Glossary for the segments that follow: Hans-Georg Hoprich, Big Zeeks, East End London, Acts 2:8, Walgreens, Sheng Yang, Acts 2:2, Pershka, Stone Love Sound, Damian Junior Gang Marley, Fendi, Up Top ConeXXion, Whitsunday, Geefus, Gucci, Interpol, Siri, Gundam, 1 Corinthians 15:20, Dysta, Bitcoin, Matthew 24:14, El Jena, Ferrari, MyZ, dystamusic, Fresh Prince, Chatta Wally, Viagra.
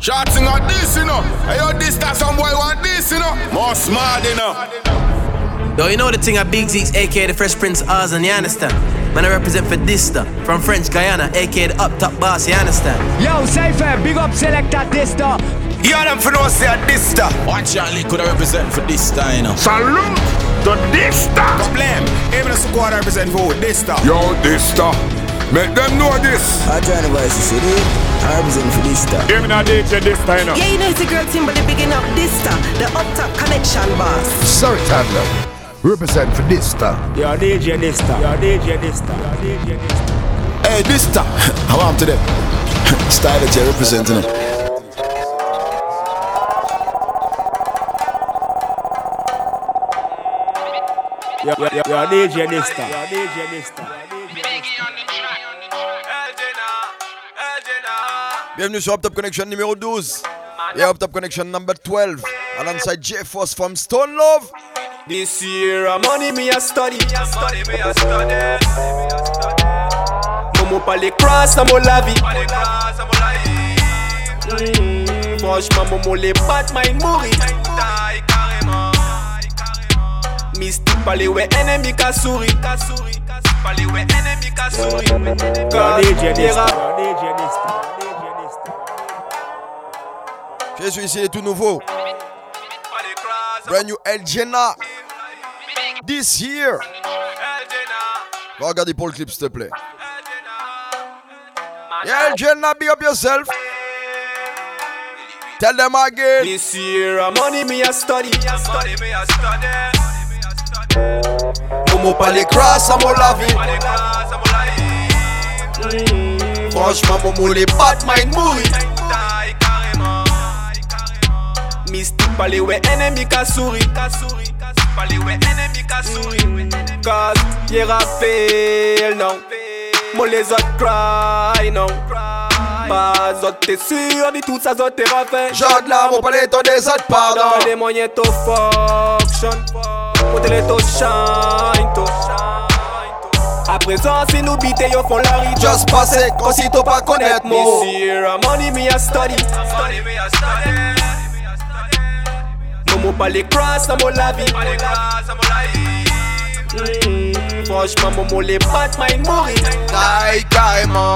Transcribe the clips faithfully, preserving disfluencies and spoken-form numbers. Shots in on this, you know. I heard this that some boy want this, you know. More smart, you know. Though you know the thing at Big Zeeks, aka the Fresh Prince Oz, and you understand? Man, I represent for Dysta, from French Guyana, aka the Up Top boss, you understand? Yo, Cypher, big up selector Dysta. You them for no say at Dysta. Watch out, Lee, could I represent for Dysta, you know? Salute to Dysta. Don't blame, even the squad I represent for Dysta. Yo, Dysta, make them know this. I try to voice the city. I represent for Dysta. Even a D J Dysta, you know. Yeah, you know it's a great team, but they begin up Dysta, the Up Top ConeXXion boss. Sorry, Tadler. Represent for Dysta. You're a D J Dysta. You're a D J Dysta. You're a D J Dysta. Hey, Dysta. How am I today? Style that you're representing it. You're a D J Dysta. You're a D J Dysta. Bienvenue sur Up Top ConeXXion numéro douze et Up Top ConeXXion number twelve alongside Geefus from Stone Love. This year I'm money me a study. Money me a study. Momo pas les cross à mon lavi. Pas les cross à mon lavi. Franchement momo les pattes m'a mouri. Taille carrément. Mystique pas les ouais ennemi ka souri. Ka souri. Pas les ouais ennemi ka souri. Car les Geefus. Je suis ici, les tout nouveaux. Brand new El Jena. This year. Va regarder pour le clip, s'il te plaît. El Jena, be up yourself. Tell them again. This year, I'm money me a study. Money me a study. Momo pas les crasses à mon lavis. Franchement, momo les pattes, mine mourit. Mystique, pas les ouais ennemis ka souri. Pas les ouais ennemis ka souri. Cause y'a rappel, non. Mon les autres cry, non. Pas autres t'es sûr, ni tout ça autres t'es rafin. J'adore là, mon palais ton des autres, pardon. Dans les moyens to function. Mon télé to shine, to shine. À présent, si nous bitez, yo font la ride. Just passez, comme si t'as pas connaître, mon. This year, I'm money me a study. Money me a study. Momo pas les crasses à mon lavis. Franchement momo les pattes m'a mouri. Aïe carrément.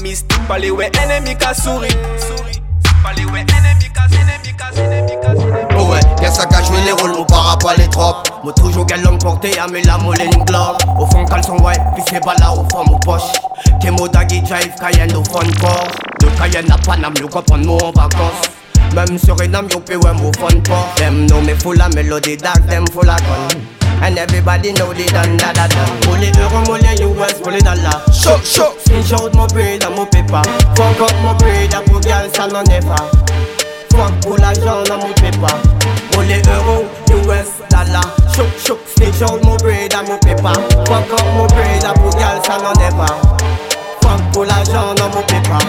Mystique pas les ouais ennemis ka souri. Pas les ouais ennemis ka souri. Ouais y'a ça qu'a joué les rôles. Mon para pas les trop. Moi toujours gagne l'homme porté à mes lames au léning globe. Au fond caleçon ouais puis c'est pas là au fond mon poche. Kemo dagi jive Cayenne au fond corps. De Cayenne à Paname le quoi prendre moi en vacances. Même sur une âme, you'll be when we fun for. Them know me full of melody, dark, them full of gun. And everybody know they done that, that, that. Only euro, only U S, only dollar. Shook, shook. Sing out my bread and my paper. Fuck up my bread and my girl, ça n'en est pas. Fuck pour l'argent dans mon paper. Only euro, U S, dollar. Shook, shook. Sing out my bread and my paper. Fuck up my bread and my girl, ça n'en est pas. Fuck pour l'argent dans mon paper.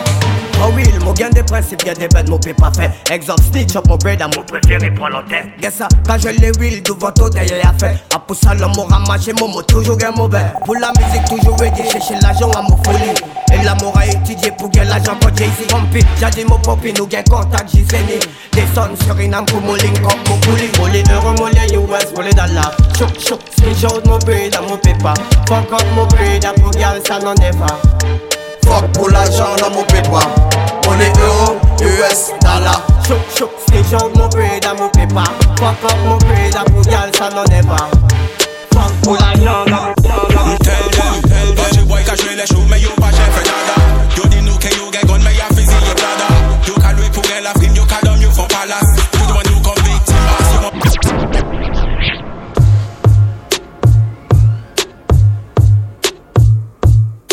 Oh oui, le mot gain des principes, gain des bêtes, mon pépé pas fait. Exhort snitch up mon bread à mon préféré, prends l'antenne. Guess ça, quand je les wheel, du vento derrière la fête. A pousser l'amour à marcher, mon mot toujours gain mauvais. Pour la musique, toujours ready, chercher l'argent à mon folie. Et l'amour à étudier pour gain l'argent quand j'ai ici rempli. J'ai dit mon popi, nous gain contact, j'y saigné. Des sons sur une âme pour mon link, comme mon poulet. Pour les euros, mon lien, U S, pour les dollars. Chouk, chouk, snitch out mon bread à mon pépa. Fuck up mon bread à mon gars, ça n'en est pas. Fuck pour l'argent dans mon pépa. On est euro, U S, dollar. Chouk, chouk, snitch out mon bread à mon pépa. Fuck up mon bread à mon gars, ça n'en est pas. Fuck pour l'argent dans mon pépa. Tell them, tell them. Bache boy ka jwe les chou, mais yo pa jè fè nada. Yo di nou ke yo gen gun, mais ya fizi yo blada. Yo ka lwe pou gen la frim, yo ka dom yo fon palas. Yo di wan yo kon victim, as yo man.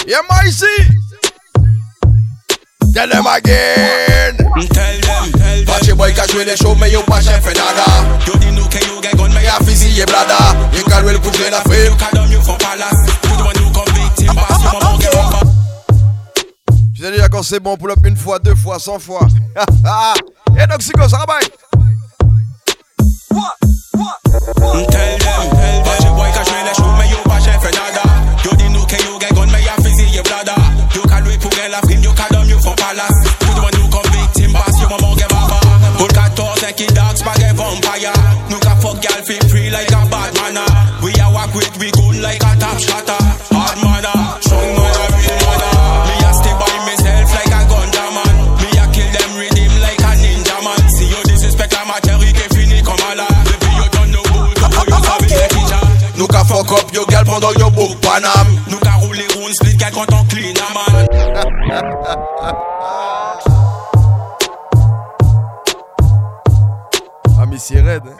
Yeah, MyZ. Tell them again. Tell them, tell them. Bache boy ka jwe le show, mais yo pa jè fè nada. Yo di nou ke yo gen gun, mais ya fizi ye blada. Yo ka lwe pou gen la frim, yo ka dom yo fon palas. Yo di wan yo kon victim, as yo man gen waka. Tu sais déjà quand c'est bon, pull up une fois, deux fois, cent fois. Et donc si go, ça rabaille. What, what? Tell them, tell them. Bache boy ka jwe le show, mais yo pa jè fè nada. Yo di nou ke yo gen gun, mais ya fizi ye blada. You can do it for girl, I feel you can do it for palace. You the one who come. like a bad manna. We a walk with we gun like a top shotter. Hard manna, strong manna, real manna. Me a stay by myself like a Gundam man. Me a kill them rhythm like a ninja man. See you disrespect a materi que fini comme Allah. Baby you don't know who to do, you sabi the teacher. Nous ka fuck up your girl pendant your book Panam. Nous ka rouler round split girl quand on clean a man. Ah mais c'est raide hein.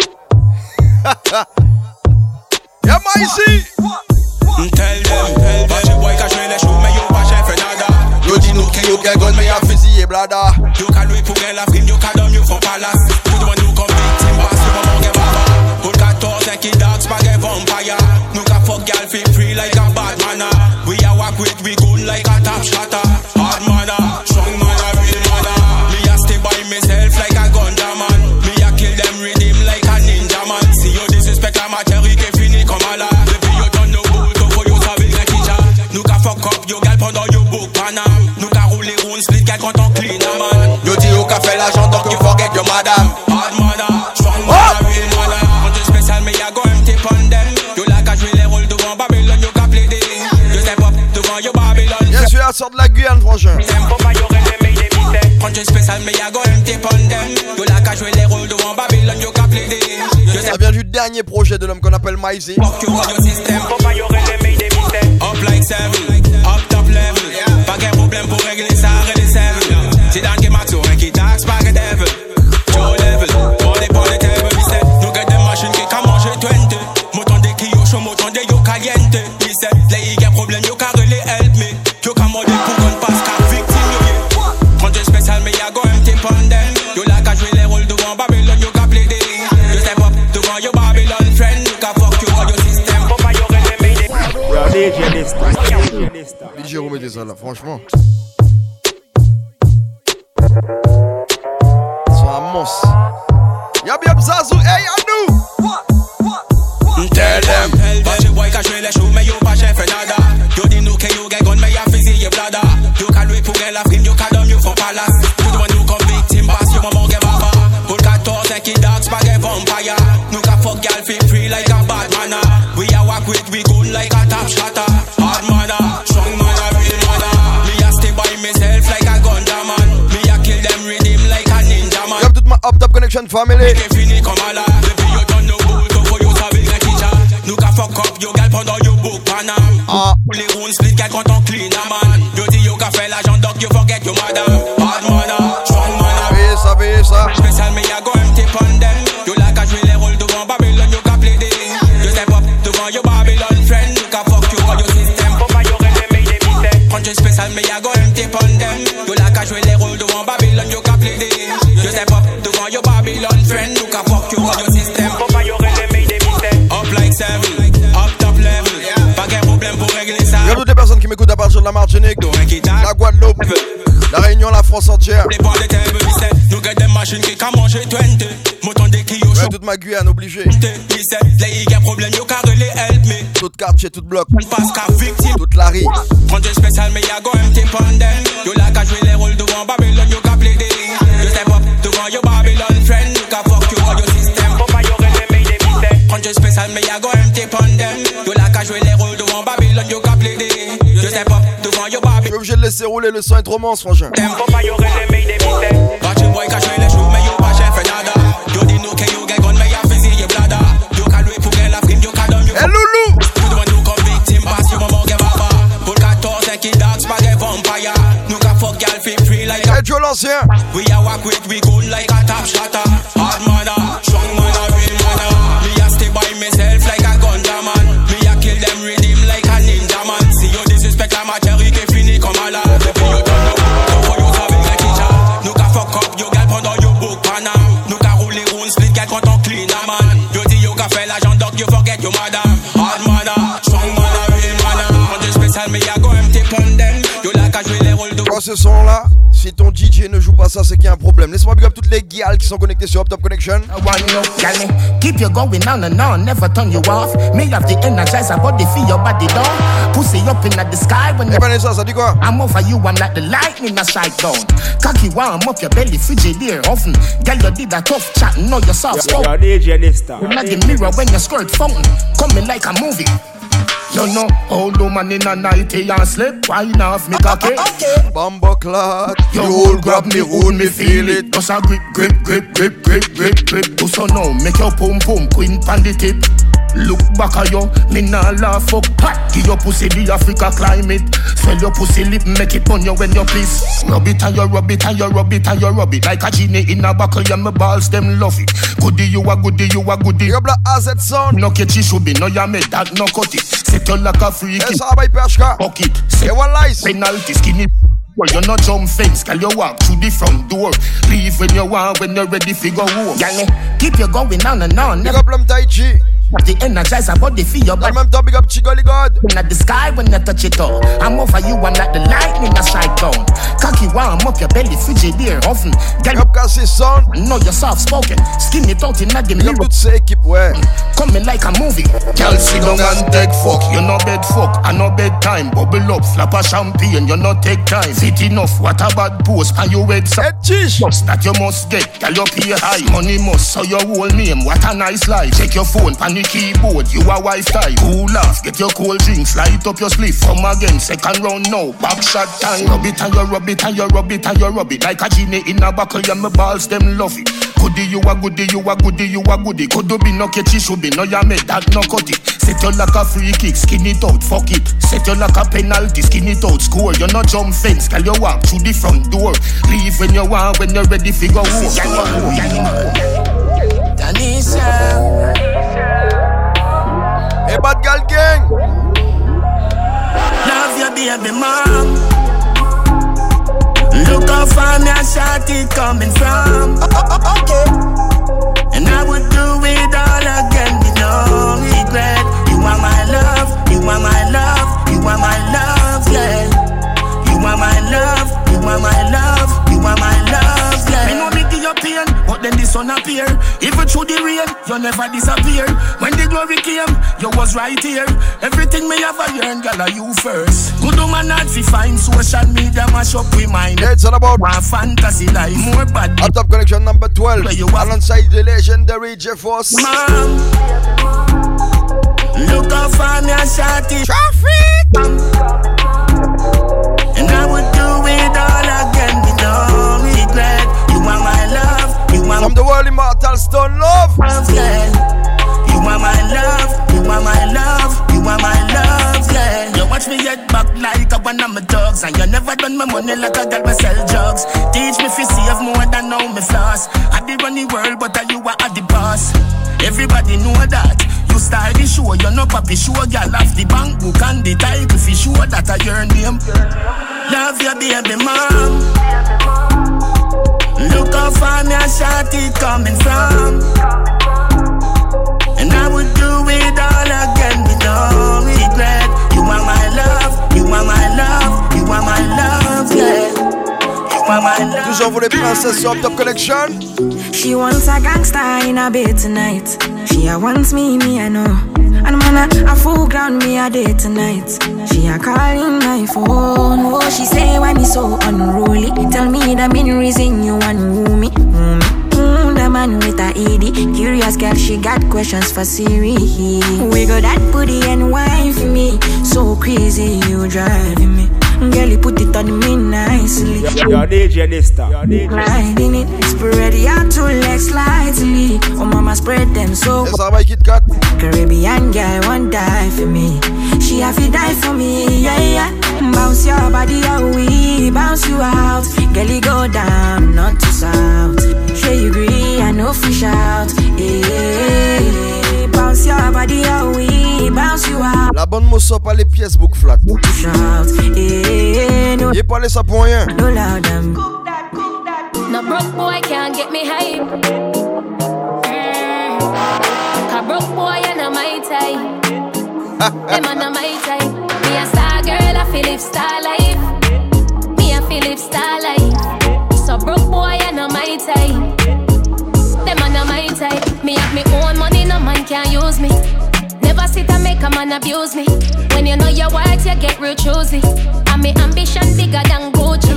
Yeah, my Z. Tell them, but you boy catch me in the show, me you pa chef nada. You di no kill you get gun, me a fusillé blada. You can do it pour get la prime, you can dumb you from palace. You the one who come victim, pass you mon get baba. Put quatorze and kill dogs, pa get vampire. You can fuck girl feel free like a bad manna. We a walk with we gun like a top shotter. Hard manna, strong manna, real manna. Me a stay by myself like a Gundam man. Me a kill them rhythm like a ninja man. See you disrespect la materi que fini comme Allah. Baby you don't know who to for you sabi the teacher. Nous ka fuck up yo girl pendant you book Panam. Nous ka rouler round split girl quand on clean a man. Yo di yo ka fait l'argent donc you forget your madame. Hard manna, strong manna, real manna. On te spécial me a go empty pon them. Yo la ka jouer les rôles devant Babylone yo ka plaider. Yo step up devant yo Babylone. Bien sûr elle sort de la Guyane franchement. Ça vient du dernier projet de l'homme qu'on appelle MyZ. Up like seven, up top level. Pas de problème pour régler ça, régler seven. C'est dans le max, on qui taxe, pas de devil. Joe level, pour les pour les tables, il sait. Nous get des machines qui can manger twenty. Mouton de Kyo, chaud, mouton de Yo Caliente. Il sait, les gars, problème, Yo Carrelé, help me. Yo Camode, pour qu'on passe quatre victimes. Quand je spécial, mais y'a go empty pon them. Yo la ka jouer les rôles devant Babylone, Yo ka plaider. Yo step up devant Yo Babylone, friend. Yo ka fuck you, yo system. Papa, yo remédie. Regardez, j'ai des stars. Des stars. Les Jérôme était ça là, franchement. Ils sont à Mons. Yab yab Zazou, hey, à nous! Tell them, but you boy catch me les show, me you pa chef nada. You di no kill you get gun, me a fusillé blada. You can do it pour get la prime, you can dumb you from palace. You the one who come victim, pass you maman get baba. Put quatorze and kill dogs, pa get vampire. You can fuck girl feel free like a bad manna. We a walk with we gun like a top shotter. Hard manna, strong manna, real manna. Me a stay by myself like a Gundam man. Me a kill them rhythm like a ninja man. Yep, toute ma Up Top ConeXXion family. Me fini comme Allah. Ah. Les rounds split girl quand on clean a man. Yo di yo ka fait l'argent donc you forget your madame. Hard manna, strong manna. Oui ça, oui ça. Spécial me ya go empty pon them. Yo la ka jouer les rôles devant Babylone, yo ka plaider. Yo step up devant yo Babylone friend. Yo ka fuck you all your system. Papa yo rêve mais des biceps. Quand je spécial me ya go empty pon them. Yo la ka jouer les rôles devant Babylone, yo ka plaider. Yo step up devant yo Babylone friend. Yo ka fuck you all your system. Papa yo rêve mais des biceps. Up like seven. Il y a toutes les personnes qui m'écoutent à partir de la Martinique, la Guadeloupe, la Réunion, la France entière. Ouais, toute ma Guyane, obligé. Toute quartier, toute bloc. Toute la rue. Spécial mais y'a go empty pon them. Yo la ka jouer les rôles devant Babylone, yo ka plaider. Yo step up devant yo Babylone. Je suis obligé de laisser rouler, le son est trop mince frangin. Tempo pa yo rêve mais des biceps. Quand you boy ka jouer les shows mais yo pa chef nada. Yo di no que yo get gun mais y'a fusillé blada. Yo ka louer pour get la prime, yo ka dumb you. Eh loulou. You the one who come victim, pass you maman get baba. Pour quatorze and kill dogs, pa get vampire. You ka fuck girl feel free like a. Eh Joe l'ancien. We a walk with we gun like a top shotter. Hard manna, strong manna, real manna. Myself like a Gundam man. Me a kill them rhythm like a ninja man. See you disrespect la matière qui finit comme Allah. Baby you don't know who for you sabi the teacher. Nous ka fuck up yo girl pendant yo book Panam. Nous ka rouler round split girl quand on clean a man. Yo di yo ka fait l'argent donc you forget your madame. Hard manna, strong manna, real manna. On the special me a go empty pon them. Yo la ka jouer les rôles de pas ce son là, si ton D J ne joue pas ça, c'est qu'il y a un problème. Laisse-moi big up toutes les gals qui sont connectées sur Up Top ConeXXion. I want you, gal me, keep you going on and on, never turn you off. Me have the energize, I body feel your body down. Pussy up in the sky when you. Ça, ça dit quoi? I'm over you, I'm like the lightning that strike down. Cocky warm up your belly, frigidaire often. Girl, you did that tough chat, now you're soft spoken. D J Dysta. Like the mirror when you squirt fountain, coming like a movie. You know, old woman in a nighty and slip, wine off me cocky. Bumbo clock, you hold grab me, hold me, feel it. Just a grip, grip, grip, grip, grip, grip, grip. Do so now, make your pum pum queen pan the tip. Look back at you, me nah laugh up. Give your pussy the Africa climate. Swell your pussy lip, make it on you when you please. Rub it and you rub it and you rub it and you rub it. Like a genie in a buckle, and my balls them love it. Goody you a goody you a goody. You black as it sound. No catchy should be, no ya made that no cut it. Set you like a freaky. Yes, I buy Pershka. Fuck it. Set you lies. Penalty skinny. Well, you're not jump fence, girl, you walk through the front door. Leave when you want, when you're ready for go home. Gang, keep you going on and on. Big up Plum Tai Chi. The energizer body feel your body. Dans le même temps, big up Chigoli God. When the sky, when you touch it all. I'm over you, I'm like the lightning that strike down. Cocky warm up your belly, frigidaire often. Big up Cassie Son. Know you're soft spoken. Skin it out in the mirror. Big up toute cette équipe, ouais. Coming like a movie. Girl, sit down and take fuck. You no bed fuck, I no bed time. Bubble up, slap a champagne, you no take time. Fit enough, what a bad post. And you wait some trust that you must get. Girl, you pay high. Money must, so your whole name. What a nice life. Check your phone, panic. Keyboard, you a wife type. Cool off, get your cold drinks, light up your spliff. Come again, second round now, back shot time. Rub it and you rub it and you rub it and you rub it. Like a genie in a buckle, and my balls them love it. Goody you a goody, you a goody, you a goody. Could be no catchy, should be no ya made that no cut it. Set you like a free kick, skin it out, fuck it. Set you like a penalty, skin it out, score. You no jump fence, girl you walk through the front door. Leave when you want, when you're ready for go home. Tanisha. Hey, bad girl gang. Love your baby mom. Look how far me a shawty coming from. Oh, oh, oh, okay. And I would do it all again with no regret. You are my love, you are my love, you are my love, yeah. You are my love, you are my love, you are my love, yeah. Me no make you pain, but then the sun appear. Even through the rain, you never disappear. When the glory came, you was right here. Everything me have a yearn, girl, are you first. Good woman not fi find social media mash up with mine. Yeah, it's all about my fantasy life. More bad. Up Top ConeXXion number twelve. Alongside the legendary Geefus. Mom, look how far me a shawty. Traffic. And I would do it all again with no regret. You are my love. You are from the world immortal Stone Love. Love. You are my love, you are my love, you are my love, yeah. You watch me get back like a one of my dogs. And you never done my money like a girl, me sell drugs. Teach me if you save more than now me floss. I did run the world, but I you are at the boss. Everybody know that. You start the show, you know papi show. Girl off the bank book and the type. If you show that I your name. Love your baby mom. Look how far me a shawty coming from. And I would do it all again with no regret. You are my love, you are my love, you are my love, yeah. You are my love. Toujours vous les princesses sur Up Top ConeXXion. She wants a gangster in her bed tonight. She a wants me, me I know. And man a, a full ground me a day tonight. She a calling my phone. Oh, she say why me so unruly. Tell me the main reason you want me. Mm. The man with a E D, curious girl, she got questions for Siri. Wiggle that booty and wife me, so crazy you driving me. Girl, you put it on me nicely. Your D J Dysta. Riding it, spread your two legs lightly. Oh mama, spread them so. That's how I get cut. Caribbean girl won't die for me. She have to die for me, yeah yeah. Bounce your body away, bounce you out. Girl, you go down, not to south. Sure you agree, I know fish out. Hey, hey, hey. Bounce your body away, bounce you out. La bande mosso pas les pièces book flat. Push out, hey, hey, hey, no. Y'a pas les ça pour rien. No loud and cook that, cook that. No broke boy can't get me hype. Mm. A broke boy and a my type. Them and a my type. Me a star girl, a Philip star life. Me a Philip me. Never sit and make a man abuse me. When you know your worth, you get real choosy. And me ambition bigger than Gucci.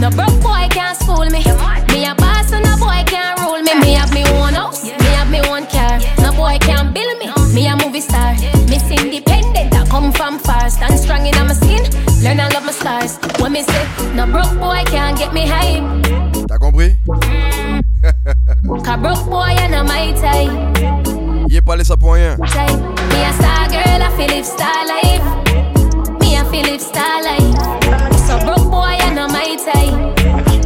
No broke boy can't school me. Me a boss and no boy can't rule me. Me have me own house, me have me own car. No boy can't build me, me a movie star. Miss independent, I come from far. Stand strong in my skin, learn I love my stars. When me say, no broke boy can't get me high. T'as compris? Cause broke boy and I'm my type. Y'a pas les ça pour rien. Me a star girl, I feel it star life. Me a feel it star life. So broke boy and I'm my type.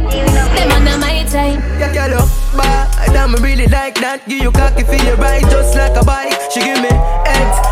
Them and I'm my type. Yeah, girl, bad. I'm really like that. Give you cocky, feel your right, just like a bike. She give me head.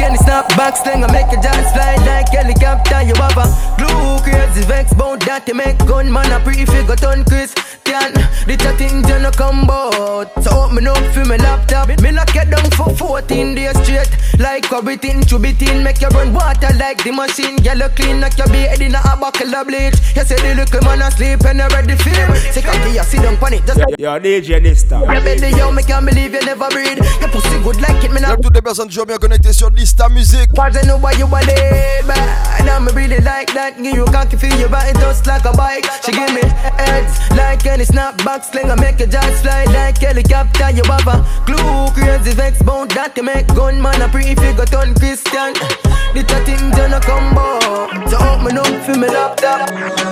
Any snapback slinger make your dance fly like helicopter. You have a glue crazy vex bound that you make gun man a pretty figure ton Christian. The thing you no come bout, so open up for my laptop. Me knock it down for fourteen days straight, like a bitin to bitin. Make you run water like the machine. You look clean like your bed in a buckle of bleach. You say the little man asleep and I ready for him. Sick of me, you sit down panic. Just like your D J Dysta. I bet the young me can't believe you never breed. Your pussy good like it, me not. Toutes les personnes toujours bien connectées sur Dysta. That music. Parts I know why you are laid back. And I'm really like that. Give you cocky, feel your body just like a bike. She give me heads like any snapback slinger. Make your jaws fly like helicopter. You have a glue crazy vex bound that you make gunman a pretty figure ton Christian. The thing gonna come back. So open up for me laptop.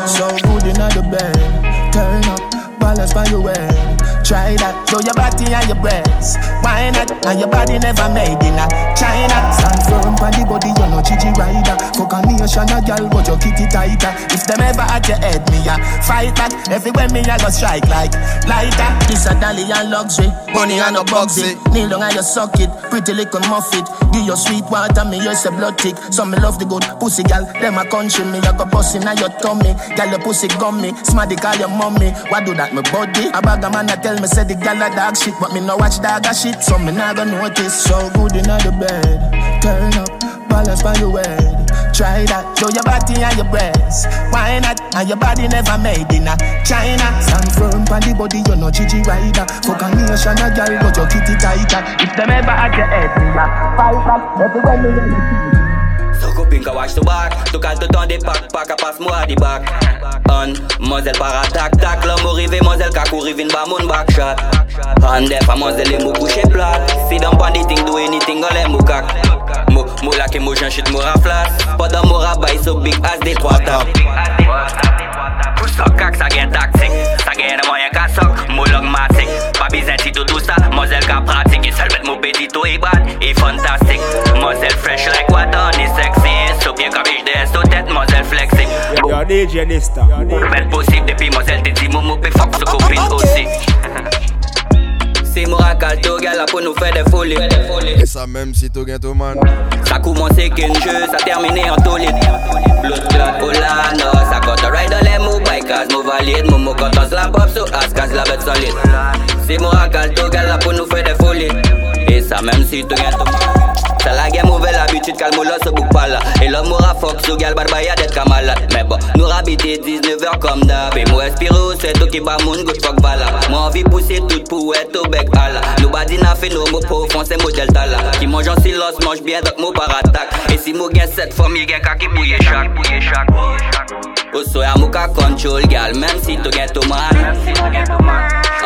So good in the bed. Turn up, balance by your way. Try that, show your body and your breasts. Why not? And your body never made in a China. Stand firm for the body, you're no Gigi rider. Fuck a nation, a girl, but your kitty tighter. If them ever at your head, me a fight back. Everywhere me a go strike like lighter. This a dolly and luxury, money and no bugsy. Kneel down and you suck it, pretty little muffet. Give your sweet water, me use a blood tick. Some me love the good pussy girl, them a country me. You go bustin' on your tummy, girl your pussy gummy. Smarty call your mommy, what do that me body? A bag a man a tell me say the gal a dog shit, but me no watch dog a shit, so me nah gonna notice. So good inna the bed, turn up, balance by your head. Try that, show your body and your breasts. Why not? And your body never made in a China. Stand firm for the body, you're no Gigi rider. Fuck a nation, a girl, but your kitty tighter. If them ever at your head, me a fight back. Everywhere me in the Pinka watch the back, tout calme tout temps des packs, pack à passe moi à des bacs. On, moselle par attaque, tac, l'homme arrivé, moselle kakou rivine ba mon back shot. On def a moselle et mou couché plat. Si dans pas des ting do anything on les mou kak. Mou, mou la ke mou j'en chute mou raflas. Pendant mou rabaille so big as des trois tables. Push sok kak sa gen tactique, sa gen de moyen ka sok, mou logmatique. Pas besoin si tout tout ça, moselle ka pratique. Et seul met mou petit tout et bad, et fantastique. Moselle fresh like water, ni sexy. So bien comme je desse aux têtes, moselle flexible. Y'a des Genista. Belle possible depuis moselle, t'es dit moumou, pis fuck, so copine aussi. Si moura calto, gala pour nous faire des folies. Et ça même si t'as gagné ton man. Ça commence qu'un jeu, ça termine en tolide. Blood clot, holano, ça got a ride dans les mots, bikers, mou valide. Moumou quand on slap up, so askas la bête solide. Si moura calto, gala pour nous faire des folies. Et ça même si t'as gagné ton man. Ça la guerre mauvaise habitude, calme l'os au bouc pas là. Et l'homme aura fox, ou galbad baya d'être comme malade. Mais bon, nous rabiter dix-neuf heures comme d'hab. Et moi espiro, c'est tout qui bat mon good fuck bala. Moi envie pousser tout pour être au bec à la. Nous badine a fait nos mots pour foncer mon delta là. Qui mange en silence, mange bien donc mon par attaque. Et si moi gagne cette forme, il gagne qu'à qui bouille chaque. Au soir, mou ka control gal, même si tu gagne tout mal.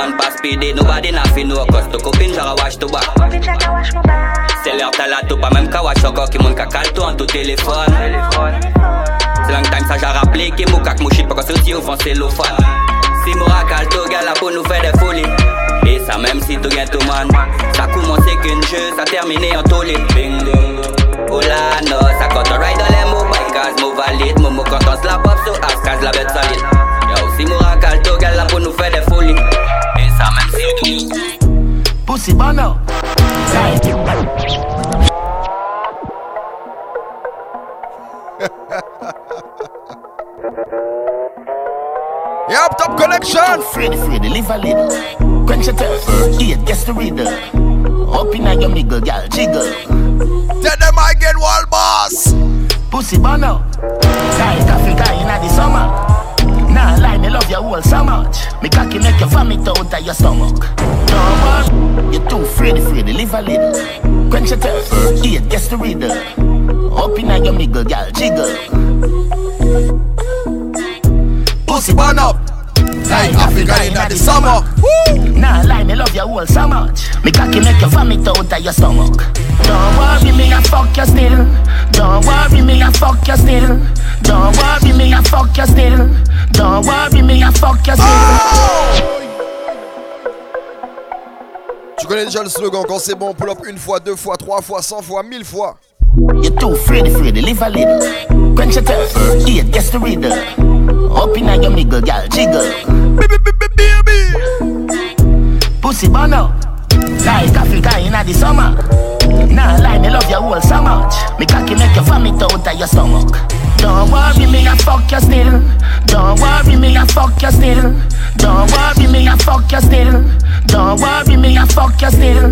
On passe P D, nous badine a fait nos costes. Aux copines, j'en rawache tout bas. C'est l'heure t'as la. Pas même qu'à watch encore qui mon cacal tout en tout téléphone. C'est long time ça j'ai rappelé qui mou kak mou shit pas qu'on sortit au fond c'est l'offan. Si mou racal tout gars là pour nous faire des folies. Et ça même si tout gagne tout man. Ça commence qu'un jeu, ça termine en tolé. Bing ding. Oh la no, ça quand on ride dans les mots, bikers, mou valide. Mou mou quand on slap up, so askas la bête solide. Yo, si mou racal tout gars là pour nous faire des folies. Et ça même si tout. Pussy banner. Yeah, Up Top ConeXXion. Freddy, Freddy, live a little. Quench your thirst, eat, guess the riddle. Up in a your niggle, gal, jiggle. Tell them I get wall boss. Pussy bono. Tight Africa in the summer. Nah, lie, me love your whole so much. Me cocky make you vomit out of your stomach. No, man, you two, Freddy Freddy, live a little. Quench your temper, eight, guess the riddle. Up in your niggle, gal, jiggle. Pussy burn up like Africa in the summer. Woo! Nah, lie, me love your whole so much. Me cocky make you vomit out of your stomach. Don't worry me, I fuck you still. Don't worry me, I fuck you still. Don't worry me, I fuck you still. Don't worry me, I fuck you still. Oh! Tu connais déjà le slogan, quand c'est bon, on pull up une fois, deux fois, trois fois, cent fois, mille fois. You're too Freddy Freddy, live a little. Quench your temper, eat, guess the riddle. Up in your niggle, gal, jiggle. Pussy burner, like Africa in the summer. Nah, lie, me love your whole so much. Me cocky make you vomit out of your stomach. Don't worry me, I fuck you still. Don't worry me, I fuck you still. Don't worry me, I fuck you still. Don't worry me, I fuck you still.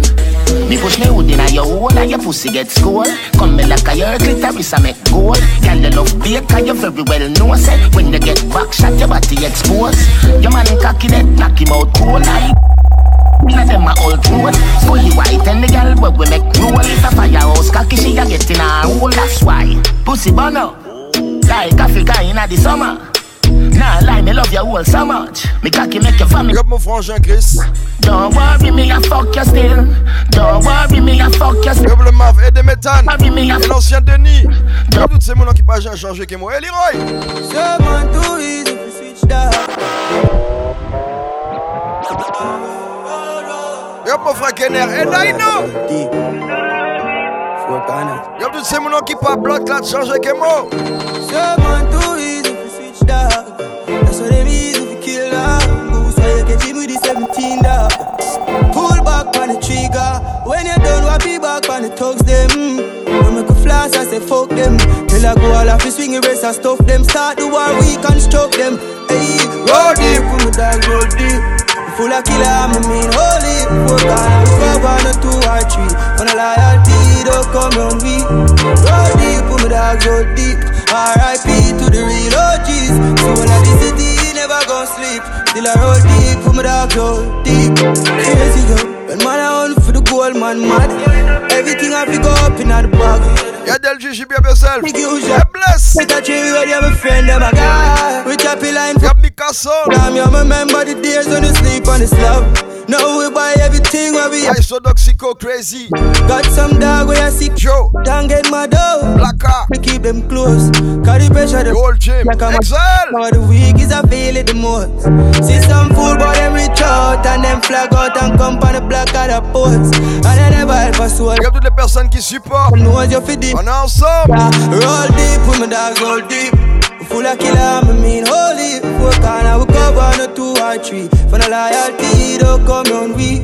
Me push me hood in your hole and your pussy get score. Come me like a your clitoris and make gold. Girl, you love big and you very well know set. When you get back shot, your body exposed. Your man cocky that knock him out cold like. None of them are old road. Fully white and the girl where we make roll. If a firehouse cocky, she a get in her hole. That's why pussy burn up like Africa in the summer. Nah, lie, me love your whole so much. Me cocky make your family. Comme mon frangin Chris. Don't worry me, I fuck you still. Don't worry me, I fuck you still. Comme le Mav et des méthanes. Et l'ancien Denis. Dans toute c'est mon équipage à changer que moi. Et Leroy. Someone too easy to switch down. Comme mon frère Kenner et Daino. Y'a tout ces moulons qui pas bloc là de changer que mot. Someone too easy to switch dog. That's what they be easy to kill dog. Who say you can keep with the seventeen dog. Pull back on the trigger. When you done, we'll be back on the thugs them. When we go flash, I say fuck them. Till I go all off, we swing the rest and stuff them. Start the war, we construct them. Hey, roll deep, we down, roll deep. Full of killer, I mean holy. Four guys, four, one, or two, or three. When a loyalty don't come round me. Roll deep, put me dog, roll deep. R I P to the real O Gs. So all of this city never gon' sleep. Till I roll deep, put me dog, roll deep. Crazy yo, when man I hunt for the gold, man mad. Everything I pick up in the bag. Y'a del G G bien personne. Y'a bless. C'est a tree where you're a friend of my guy. With a pillar and got me castle. Damn, you remember the days when you sleep on the slab. Now we buy everything when we. I saw Doxico crazy. Got some dog where I see Joe. Don't get my dough. Blacker. We keep them close. Carry pressure the whole gym. Like I'm exile. All the weak is I feel it the most. See some fool boy them reach out and them flag out and come on the block of the post. And they never help us all. Y'a toutes les personnes qui supportent. On est ensemble. Roll deep, with my dogs roll deep. Full of killer, I mean holy. Four corner, we cover no two or three. For no loyalty, don't come round we.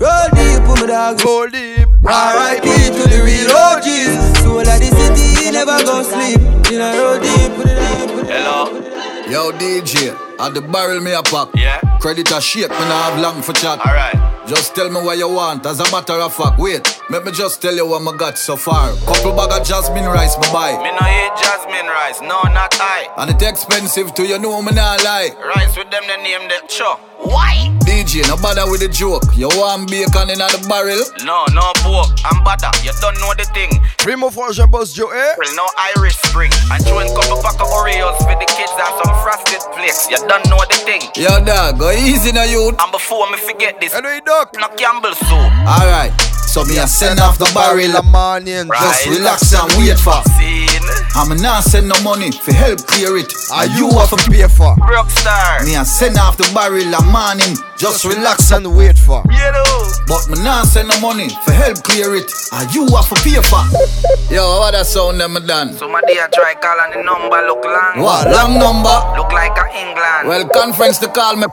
Roll deep, with my dogs roll deep. R I P to the real O Gs. Soul of the city, never gon' sleep. You know, roll deep, put it deep, put it deep. Hello. Yo, D J, at the barrel me a pop. Yeah. Credit a shake, me nah have long for chat. Alright. Just tell me what you want, as a matter of fact. Wait, let me just tell you what I got so far. Couple bag of jasmine rice, me buy. Me no eat jasmine rice, no not I. And it expensive to you know me nah lie. Rice with them the name that cho. Why? D J, no bother with the joke. You want bacon in the barrel? No, no pork, I'm butter, you don't know the thing. Primo Frangin Boss Joe, eh? Well, no Irish Spring. And chewing couple pack of Oreos for the kids and some frosted flakes. You don't know the thing. Yo dog, go easy now you. And before me forget this. Hello, no Campbell soup. Alright, so me a send off the barrel of money and just relax and wait for. I'm not send no money to help clear it. Are you off to pay for? Rockstar. Me a send off the barrel of money, just relax and wait for. But me not send no money to help clear it. Are you off to pay for? Yo, what that sound them done? Somebody a try calling the number look long. What long number? Look like a England. Well, conference to call me.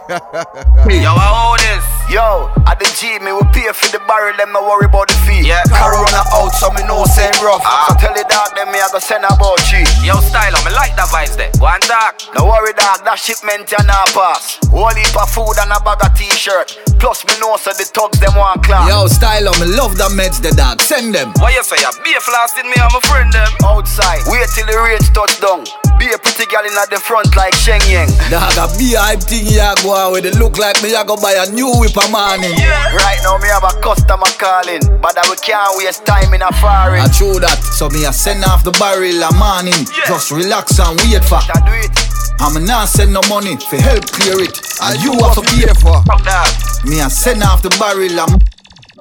Yo, how old is? Yo, at the G, me will pay for the barrel, then me worry about the fee. Yeah, car run out, so me no send rough. Ah. So tell the dog, then me I go send about G. Yo, style, me like the vibes there. Go and talk. No worry, dog, that shipment ya not pass. Whole heap of food and a bag of t-shirt. Plus me know so the thugs them want clap. Yo, style, me love the meds, the dog. Send them. Why you say? I be a flask in me and my friend them. Outside. Wait till the rain touch down. Be a pretty girl in at the front like Sheng Yang. Dog, a B-hype thing ya go away. They look like me, I go buy a new whip a morning. Yeah. Right now, me have a customer calling, but I we can't waste time in a foreign. I true that, so me I send off the barrel a morning. Yeah. Just relax and wait for. I do it. I'm not send no money for help clear it. And you have to pay for. Me I send off the barrel a morning.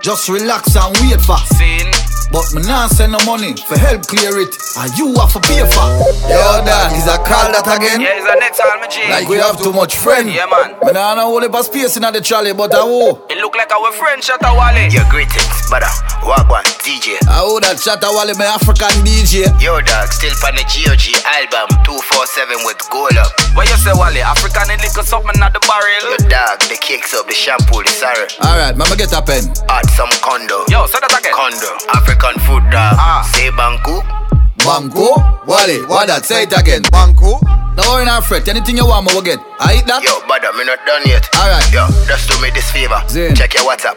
Just relax and wait for. Sin. But me nah send no money for help clear it, and you have to pay for. Yo, Dan, is a call that again? Yeah, it's a next time, G. Like we have too much friend. Yeah, man. Me nah know all the space inna the trolley, but I who? It look like our friend Chatta Wally. Your greetings, brother. Wagwan D J. I who that Chatta Wally, my African D J. Yo, dog, still for the G O G album two forty-seven with Gold Up. What you say, Wally? African and liquor something at the barrel. Yo, dog, the cakes up, the shampoo, the sorrow. All right, mama, get a pen. Add some condo. Yo, say that again. Condo. African. Food dog, ah. Say Banku. Banku? Wally, what that? Say it again. Banku? Don't worry, not fret. Anything you want, I will get. I eat that? Yo, brother, me not done yet. Alright. Yo, just do me this favor. Zin. Check your WhatsApp.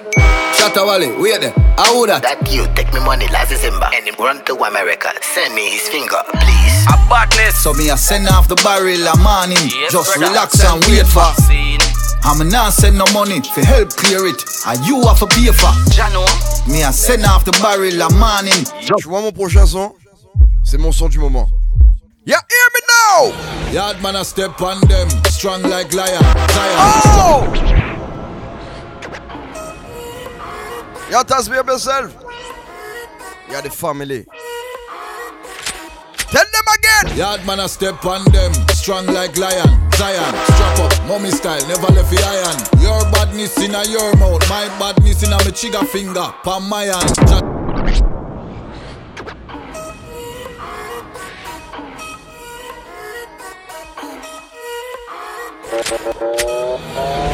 Chatta Wally, wait there. How would that? That you take me money last December and him run to America. Send me his finger, please. A badness. So me I send off the barrel a morning. Yes, just brother. Relax and wait for. Scene. I'm not send no money for help clear it, and you have to pay for. Jano. Me I send off the barrel a morning. Tu vois mon prochain son? C'est mon son du moment. Yeah, hear me now. Yard man a step on them, strong like lion. Oh! Y'all task me yourself. Y'all the family. Tell them again. Yard man a step on them, strong like lion. Zion, strap up, mommy style, never left the iron. Your badness in a your mouth, my badness in a me trigger finger, palm my hand. Ch-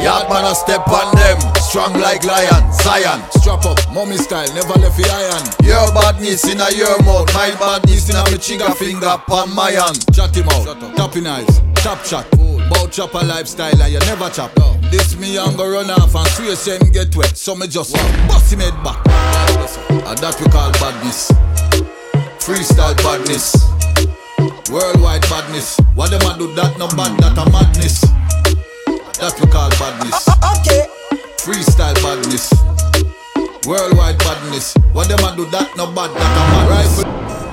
Yardman a step on them, strong like lion. Zion, strap up, mommy style, never left the iron. Your badness in a your mouth, my badness in a me trigger finger, palm my hand. Chat him out, tapping eyes, tap chat. Bout chop a lifestyle and you never chop. No. This me I'm go run off and swear same get wet. So me just wow. Bust him head back. And that we call badness. Freestyle badness. Worldwide badness. What them a do that no bad, that a madness. That we call badness. Okay. Freestyle badness. Worldwide badness. What them a do that no bad, that a madness.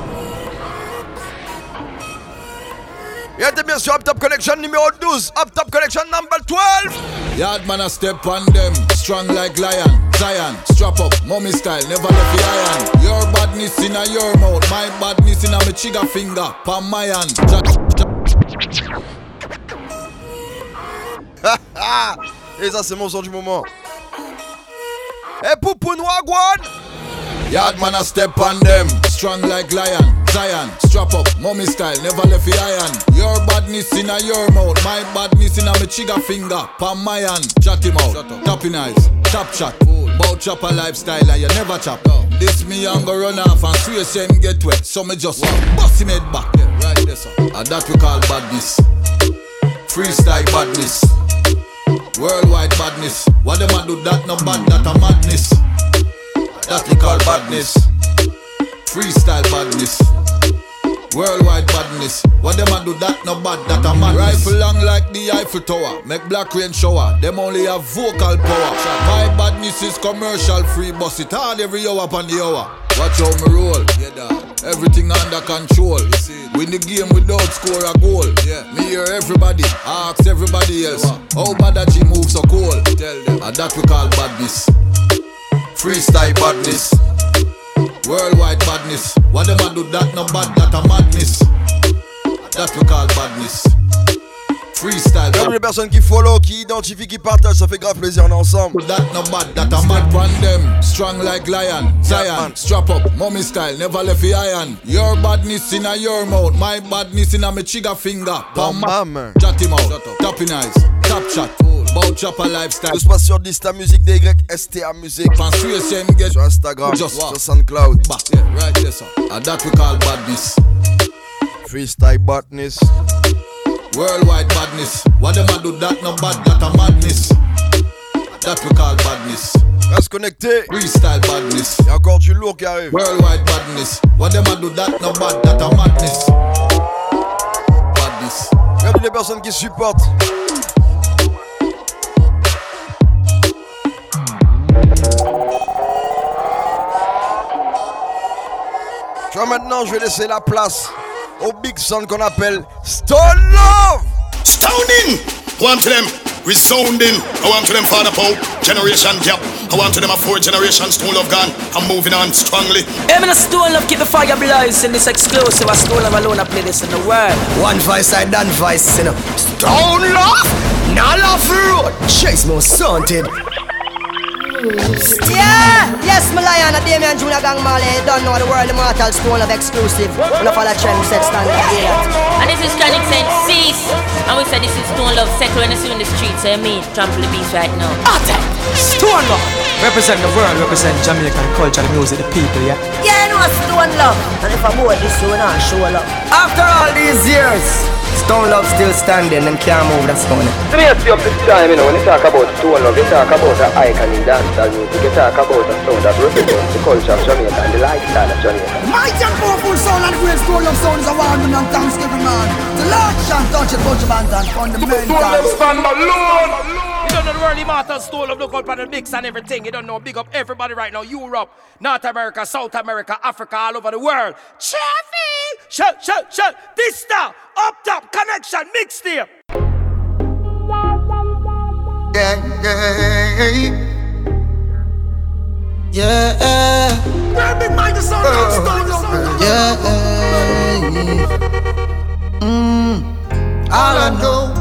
Y'a été bien sur Up Top ConeXXion numéro douze, Up Top ConeXXion number twelve. Yardman a step on them, strong like lion. Zion, strap up, mommy style, never left the iron. Your badness in a your mouth, my badness in a me trigger finger, palm my hand. Et ça c'est mon son du moment. Et Poupoun Wagwan. Yardman a step on them, strong like lion. Zion, strap up, mommy style, never left the iron. Your badness in a your mouth, my badness in a me trigger finger, palm my hand. Chat him out, tapping eyes, tap chat. Bout chop a lifestyle and you never chop. This me I'm go run off and swear same get wet. So me just wow. Bust him head back, yeah, right there, sir. And that we call badness. Freestyle badness. Worldwide badness. What them a do that no bad, that a madness. That we call badness. Freestyle badness. Worldwide badness. What them a do that no bad, that a madness. Rifle long like the Eiffel Tower. Make black rain shower. Them only have vocal power. My badness is commercial free. Bust it hard every hour upon the hour. Watch how me roll. Everything under control. Win the game without score a goal. Me hear everybody, ask everybody else how bad that she moves so cool. And that we call badness. Freestyle badness. Worldwide badness. What them a do that no bad, that a madness. That we call badness. Freestyle. Comme les personnes qui follow, qui identifient, qui partagent, ça fait grave plaisir, on est ensemble. That no bad, that a mad on them. Strong like lion. Zion, strap up, mommy style, never left the iron. Your badness in a your mouth, my badness in a me trigger finger. Bam bam. Chat him out, tapping eyes, tap chat. Bout chop a lifestyle. Tout se passe sur Dysta Music, D Y S T A Music. Sur Instagram, just sur SoundCloud. Back, yeah, right there, son. And that we call badness. Freestyle badness. Worldwide badness. What them a do that no bad, that a madness. That we call badness. Reste connecté. Freestyle badness. Y'a encore du lourd qui arrive. Worldwide badness. What them a do that no bad, that a madness. toutes les personnes qui supportent. Tu vois, maintenant, je vais laisser la place au big sound qu'on appelle Stone Love. Stoning! Go on to them. Resounding. Go on to them, Father Pope. Generation gap. I want to them a four generation Stone Love gone. I'm moving on strongly. Even a Stone Love keep the fire blazing. This exclusive. A Stone Love alone I play this in the world. One voice I done voice, you know. Stone Love, not off road. Chase more stunted. Yeah, yes, my lion, a Damian Junior Gang Marley. Don't know the world immortal Stone Love exclusive. One of all the trends set stand here. And this is Chatta said cease. And we said this is Stone Love set when it's in the streets. So I mean, trample the beast right now. Attack! Stone Love! Represent the world, represent Jamaican culture, the music, the people, yeah? Yeah, no, Stone Love! And if I move this one, I'll show love. After all these years, Stone Love still standing and can't move that stone. Seriously, up this time, you know, when you talk about Stone Love, you talk about the icon in dancehall music, you talk about the sound that represents the culture of Jamaica and the lifestyle of Jamaica. Mighty and powerful sound and great Stone Love sound is a warning on Thanksgiving, man. The large and touch a bunch of bands and fundamental. Stone Love stand alone! You don't know the world immortal Stone Love, look out for the mix and everything. You don't know, big up everybody right now. Europe, North America, South America, Africa, all over the world. Chaffee! Shut, shut, shut. Dysta, Up Top ConeXXion, mix there. Yeah. Yeah. Where big mind the sound of Stone Love. Yeah. Mm. All I know.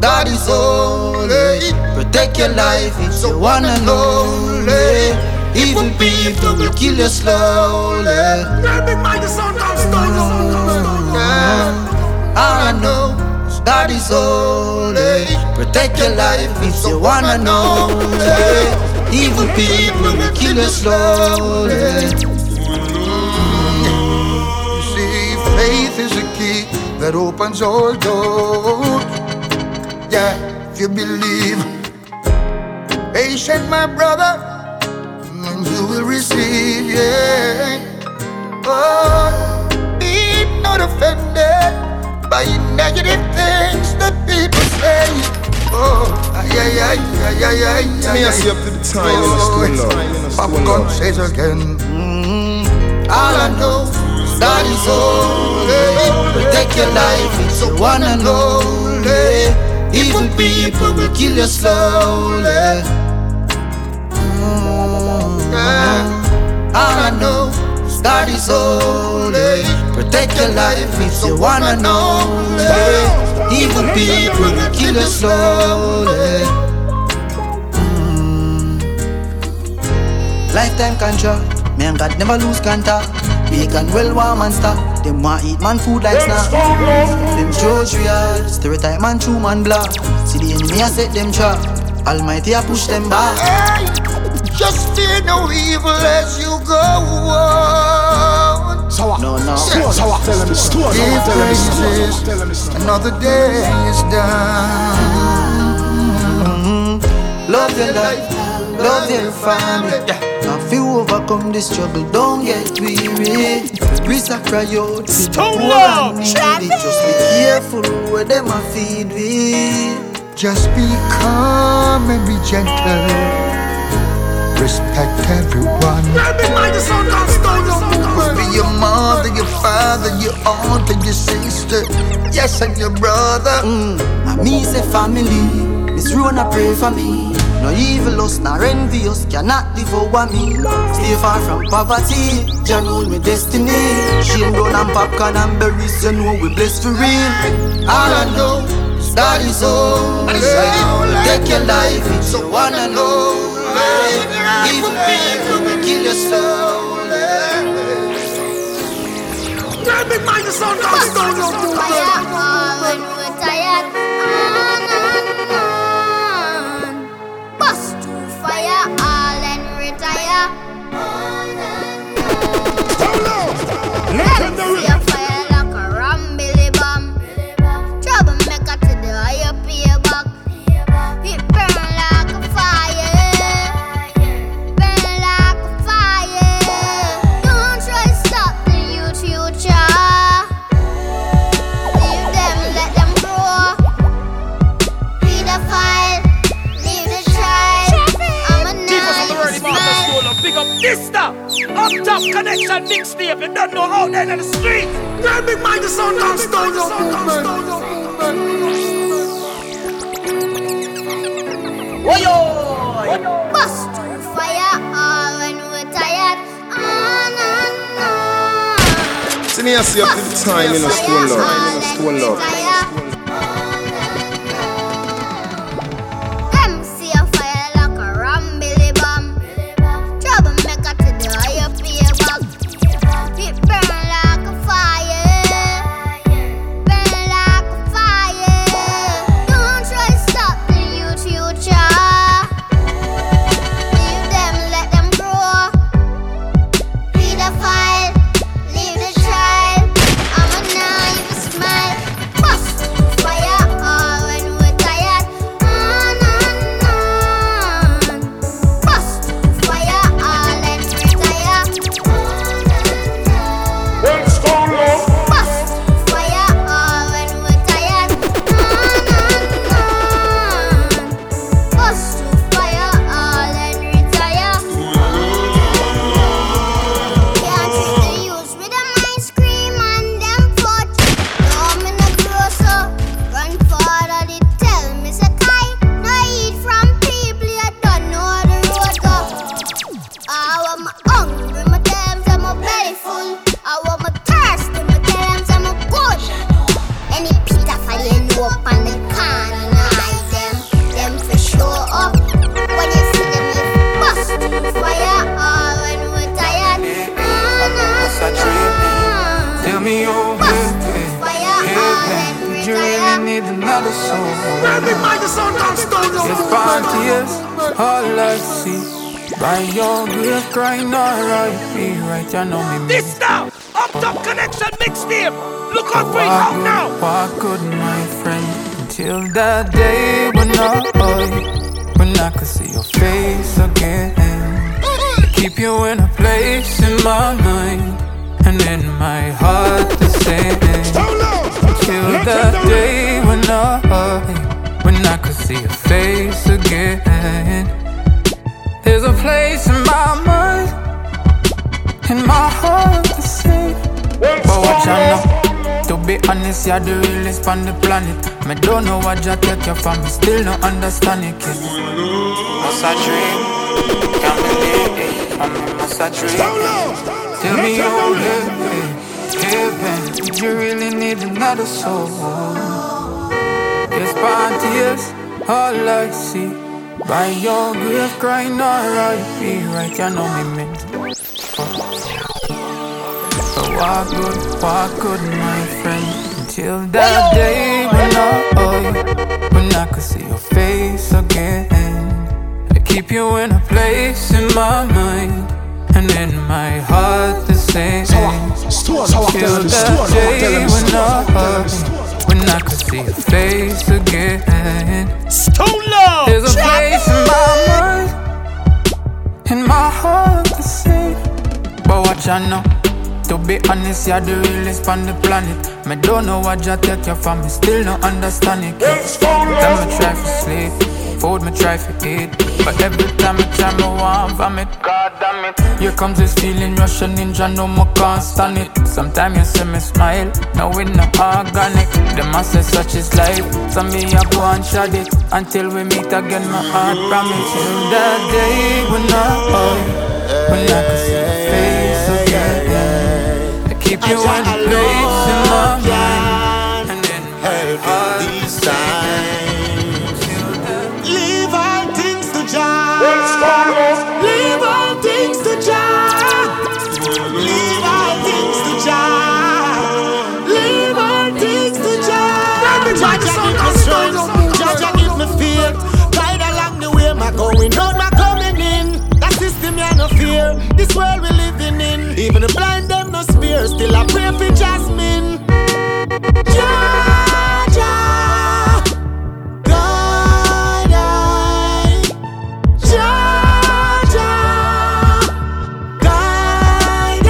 God is holy. Protect your life, it's the one and only. Even people will kill you slowly. Baby, mind the sound of Stone Love. All I know is God is holy. Protect your life, it's the one and only. Even people will kill you slowly. You see, faith is a key that opens all doors. Yeah, if you believe, patient, my brother, and you will receive. Yeah, oh, be not offended by negative things that people say. Oh, ay ay ay ay ay ay. Let me ask you up to the time. Oh, it's popcorn says again. Mm-hmm. All I know is that it's holy. Protect your life, it's the one and only. Even people will kill you slowly. Mm, yeah. All I know is that it's holy. Protect your life, it's the one and only. Even people will kill you slowly. Mm. Lifetime contract, me and God never lose contact. Big and well warm and stuff. Them want eat man food like snacks. Them judge real, stereotype man true man black. See the enemy a set them trap. Almighty a push them back. Hey, just fear no evil as you go on. Sour. No, no. Sour. Sour. Tell them the story. Another day is done. Mm-hmm. Love your life. Love your family. Yeah. Now if you overcome this struggle, don't get weary. We sacrifice. Stone Love. Just be careful where them a feed we. Just be calm and be gentle. Respect everyone. Be your mother, your father, your aunt, and your sister. Yes, and your brother. Mm. Me say family. Miss Rona pray for me. No evil us, nor envy us, cannot live over me. Stay far from poverty, Jah rule my destiny. Shame, run and popcorn and berries, you know we blessed for real. All I know is that is all. Take your life, it's the one and only. Even people will kill you slowly. Tell me, mind the sound of Stone Love. When we're tired. ConeXXion mixtape. You don't know out there in the street. Well, big mind the sound down, Stone Love Sound. Oh yo, bust fire all when we're tired. On and on. See me as you have the time in a Stone Love, Stone Love. Dysta! Up Top ConeXXion mixtape! Look out for it out now! Walk good, my friend, until that day when I, when I could see your face again. Keep you in a place in my mind and in my heart the same. Until that day when I, when I could see your face again. There's a place in my mind in my heart to say. But watch out now. To be honest, you're the realest on the planet. Me don't know what you take you from, me still don't understand it, kid. Must I dream? Can't believe it. I mean, must I dream? Tell me you're living heaven. Did you really need another soul? Yes, but yes, all I see. By your grave crying, alright, be right, you know me, man. Walk good, walk good, my friend, until that day when I, when I could see your face again. I keep you in a place in my mind and in my heart the same. Until that day when I, when I could see your face again. There's a place in my mind, in my heart the same. But watch I know. To be honest, you're the realest on the planet. Me don't know what you take you from, me still don't understand it. Time me try for sleep, food me try for eat, but every time I try me want vomit. God damn it! Here comes this feeling, Russian ninja, no more can't stand it. Sometimes you see me smile, now we not organic. The masses such is life, so me I go and shut it until we meet again. My heart promise till that day when I, when I can see your face again. Keep you in a place in my mind and in my heart these times. Leave all things to Jah. Leave all things to Jah. Leave all things to Jah. Leave all things to Jah. Jah Jah give me strength. Jah Jah give me faith. Guide along the way, my going out, my coming in. That system ya no fear. This world we living in, even the blind them no spear. Still I pray for Jasmine. Jah, Jah, guide I. Jah, Jah, guide I.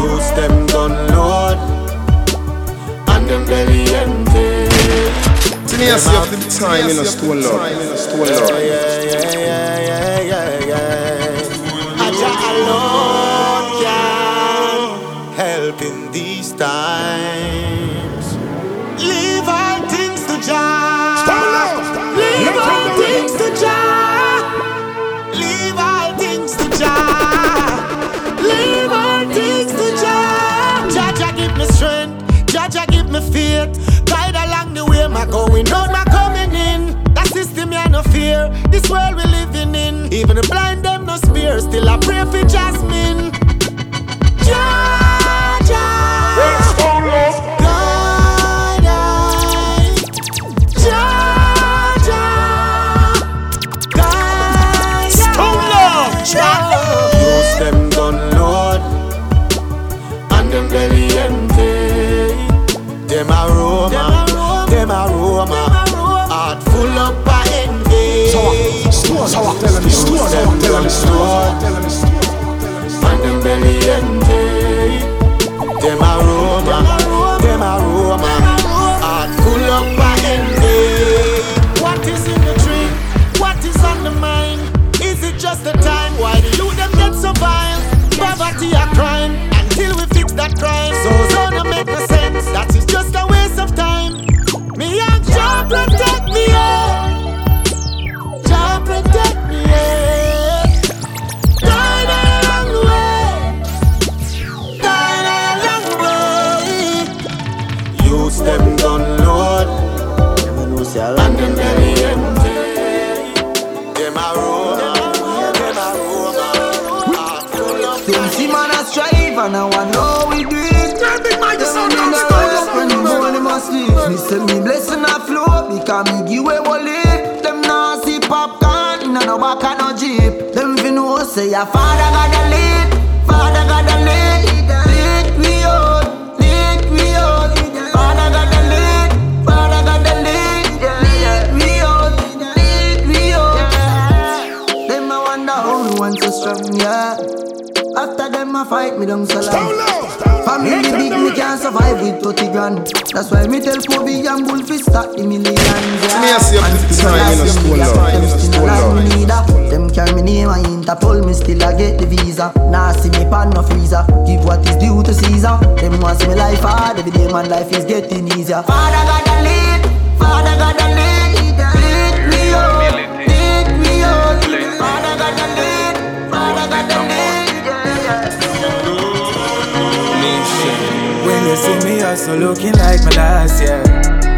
Use them done, Lord, and them belly empty. Didn't you see after the time in a Stone Love? Stone Love. Yeah, yeah, yeah, yeah, yeah, yeah. Jah alone. help in these times. Leave all things to Jah. Leave all things to Jah. Leave all things to Jah. Leave all things to Jah. Jah Jah give me strength. Jah Jah give me faith. Guide along the way, my going out, my coming in. That system ya no fear. This world we living in. Even the blind them no spear. Still I pray for Jasmine. Jah, Jah, guide us. Jah, Jah, guide us. Stone Love, use them done, Lord, and them belly empty. Them aroma, them aroma, heart full up of envy. Sour, sour, sour, tell them sour, tell them sour, and them belly empty. Them aroma, them aroma, heart full up of envy. What is in the dream? What is on the mind? Is it just the time? Why do you them get so vile? Poverty a crime, until we fix that crime. So don't make no sense, that is just a waste of time. Me and Jah protect me, oh Jah protect me, oh. Them done, Lord, and them very empty. Them a roar, them a roar. Them see man a strive and now I know we do it. Them in the rise up when the money must leave. Me say me blessing a flow because me give away wallet. Them now see popcorn in a no back and no jeep. Them fi know say your father got a lead, father got a lead. Yeah. After them I fight me down so long. Family big me can't survive with thirty grand. That's why me tell Kobe and Bullfish start the millions. Yeah. And it's not a school now. Them carry me name and Interpol, me still I get the visa. Nah see me pan no freezer. Give what is due to Caesar. Them want see me life hard every day, man life is getting easier. Father got a lead, father got a lead. Lead me out, lead me out. Father got a lead. When you see me, I so looking like my last, yeah.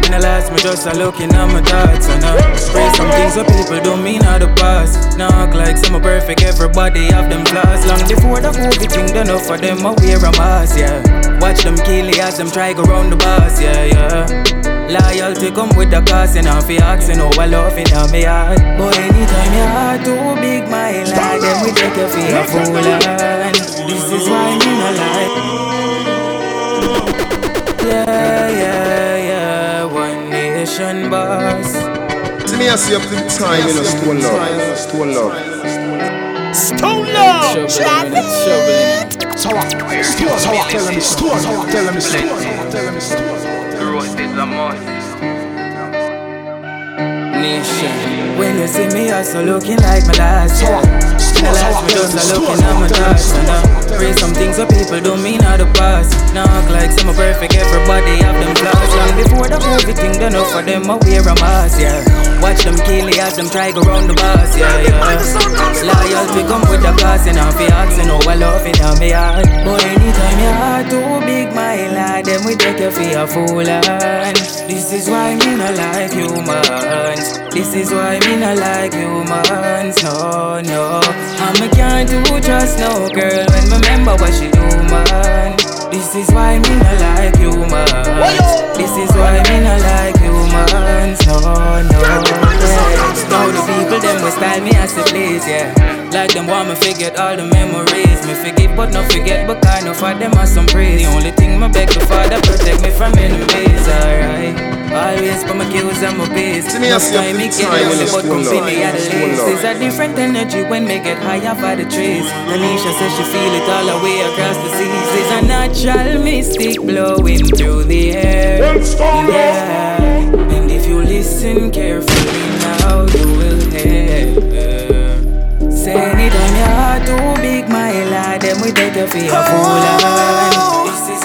In the last, me just a looking at my thoughts. And I pray some things that people don't mean out the past. Knock like some are perfect, everybody have them flaws. Long before the movie thing done up for them, I wear a mask, yeah. Watch them kill it as them try go round the boss, yeah, yeah. Loyalty come with the cost, and I'm fi asking how I love in my heart. But anytime your heart too big, my lad, then we take you fi a fool. This is why me no lie. Yeah, yeah, yeah, one nation boss. Let me ask you up to the time, you know, Stone Love, Stone Love, Stone Love, Chatta. So I tell them it's Stone, so I tell them it's Stone, so I tell them it's Stone. Nation. When you see me, I so looking like my last, yeah. In the last, me just a looking at my thoughts. And I pray some things that people don't mean out the past. Knock like some are perfect, everybody have them flaws. Long before the movie thing done up for them, I wear a mask, yeah. Watch them kill it as them try go round the boss, yeah, yeah. Loyalty come with the cost, and I'm fi asking how I love in my heart. But anytime your heart too big, my lad, then we take you for a fool. And this is why me no like humans. This is why me no like humans, no, no. And me can't do trust no girl when me remember what she do, man. This is why me no like humans. This is why me no like humans, no, no, yeah. Now the people them will style me as they please, yeah. Like them want me forget all the memories. Me forget but not forget, but kind of for them as some praise. The only thing me beg the Father protect me from enemies, alright. Always for my kills and my base. Last time me get lonely but come see me at the least. There's a different energy when me get higher by the trees. Anisha says she feel it all the way across the seas. There's a natural mystic blowing through the air, yeah. And if you listen carefully now you will hear. Say anytime your heart too big, my lad, then we take you for a fool. This is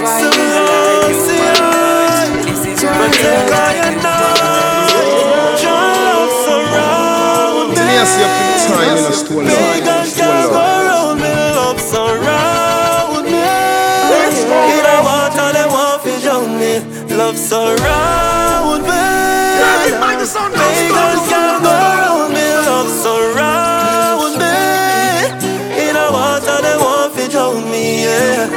love surround me. Yeah, this mic is so nice. Make them around me, love surround me. In a water they won't fit on me, yeah.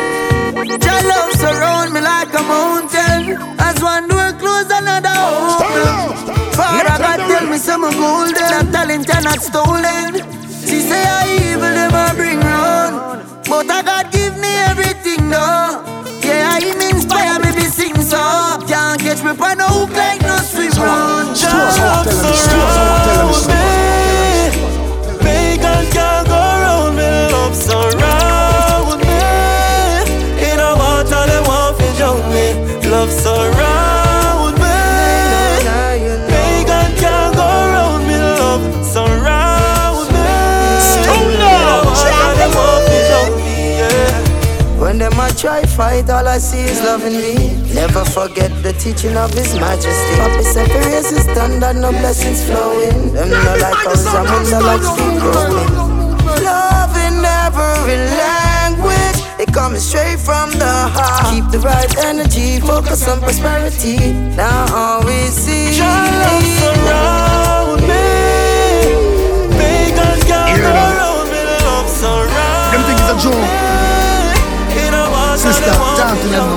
Your love surround me like a mountain. As one door close, another open. Father God tell me some golden. That talent you're not stolen. She say I evil, them I bring round. But I God give me everything, though. Yeah, him inspire me be sing so. Can't catch me by no hook like no swim round. Just love surround me. Bacon can't go round me. Love surround me. In a water, they won't fish on me. Love surround me. When them a try fight, all I see is loving me. Never forget the teaching of His Majesty. Papi said to raise His standard, no blessings flowing. Them no like us, I'm in the lights keep growing. Love in every language, it comes straight from the heart. Keep the right energy, focus on prosperity. Now all we see. Your love surround me. Make us gather around me. Love surround me. Everything is a joke. Sister, down to them.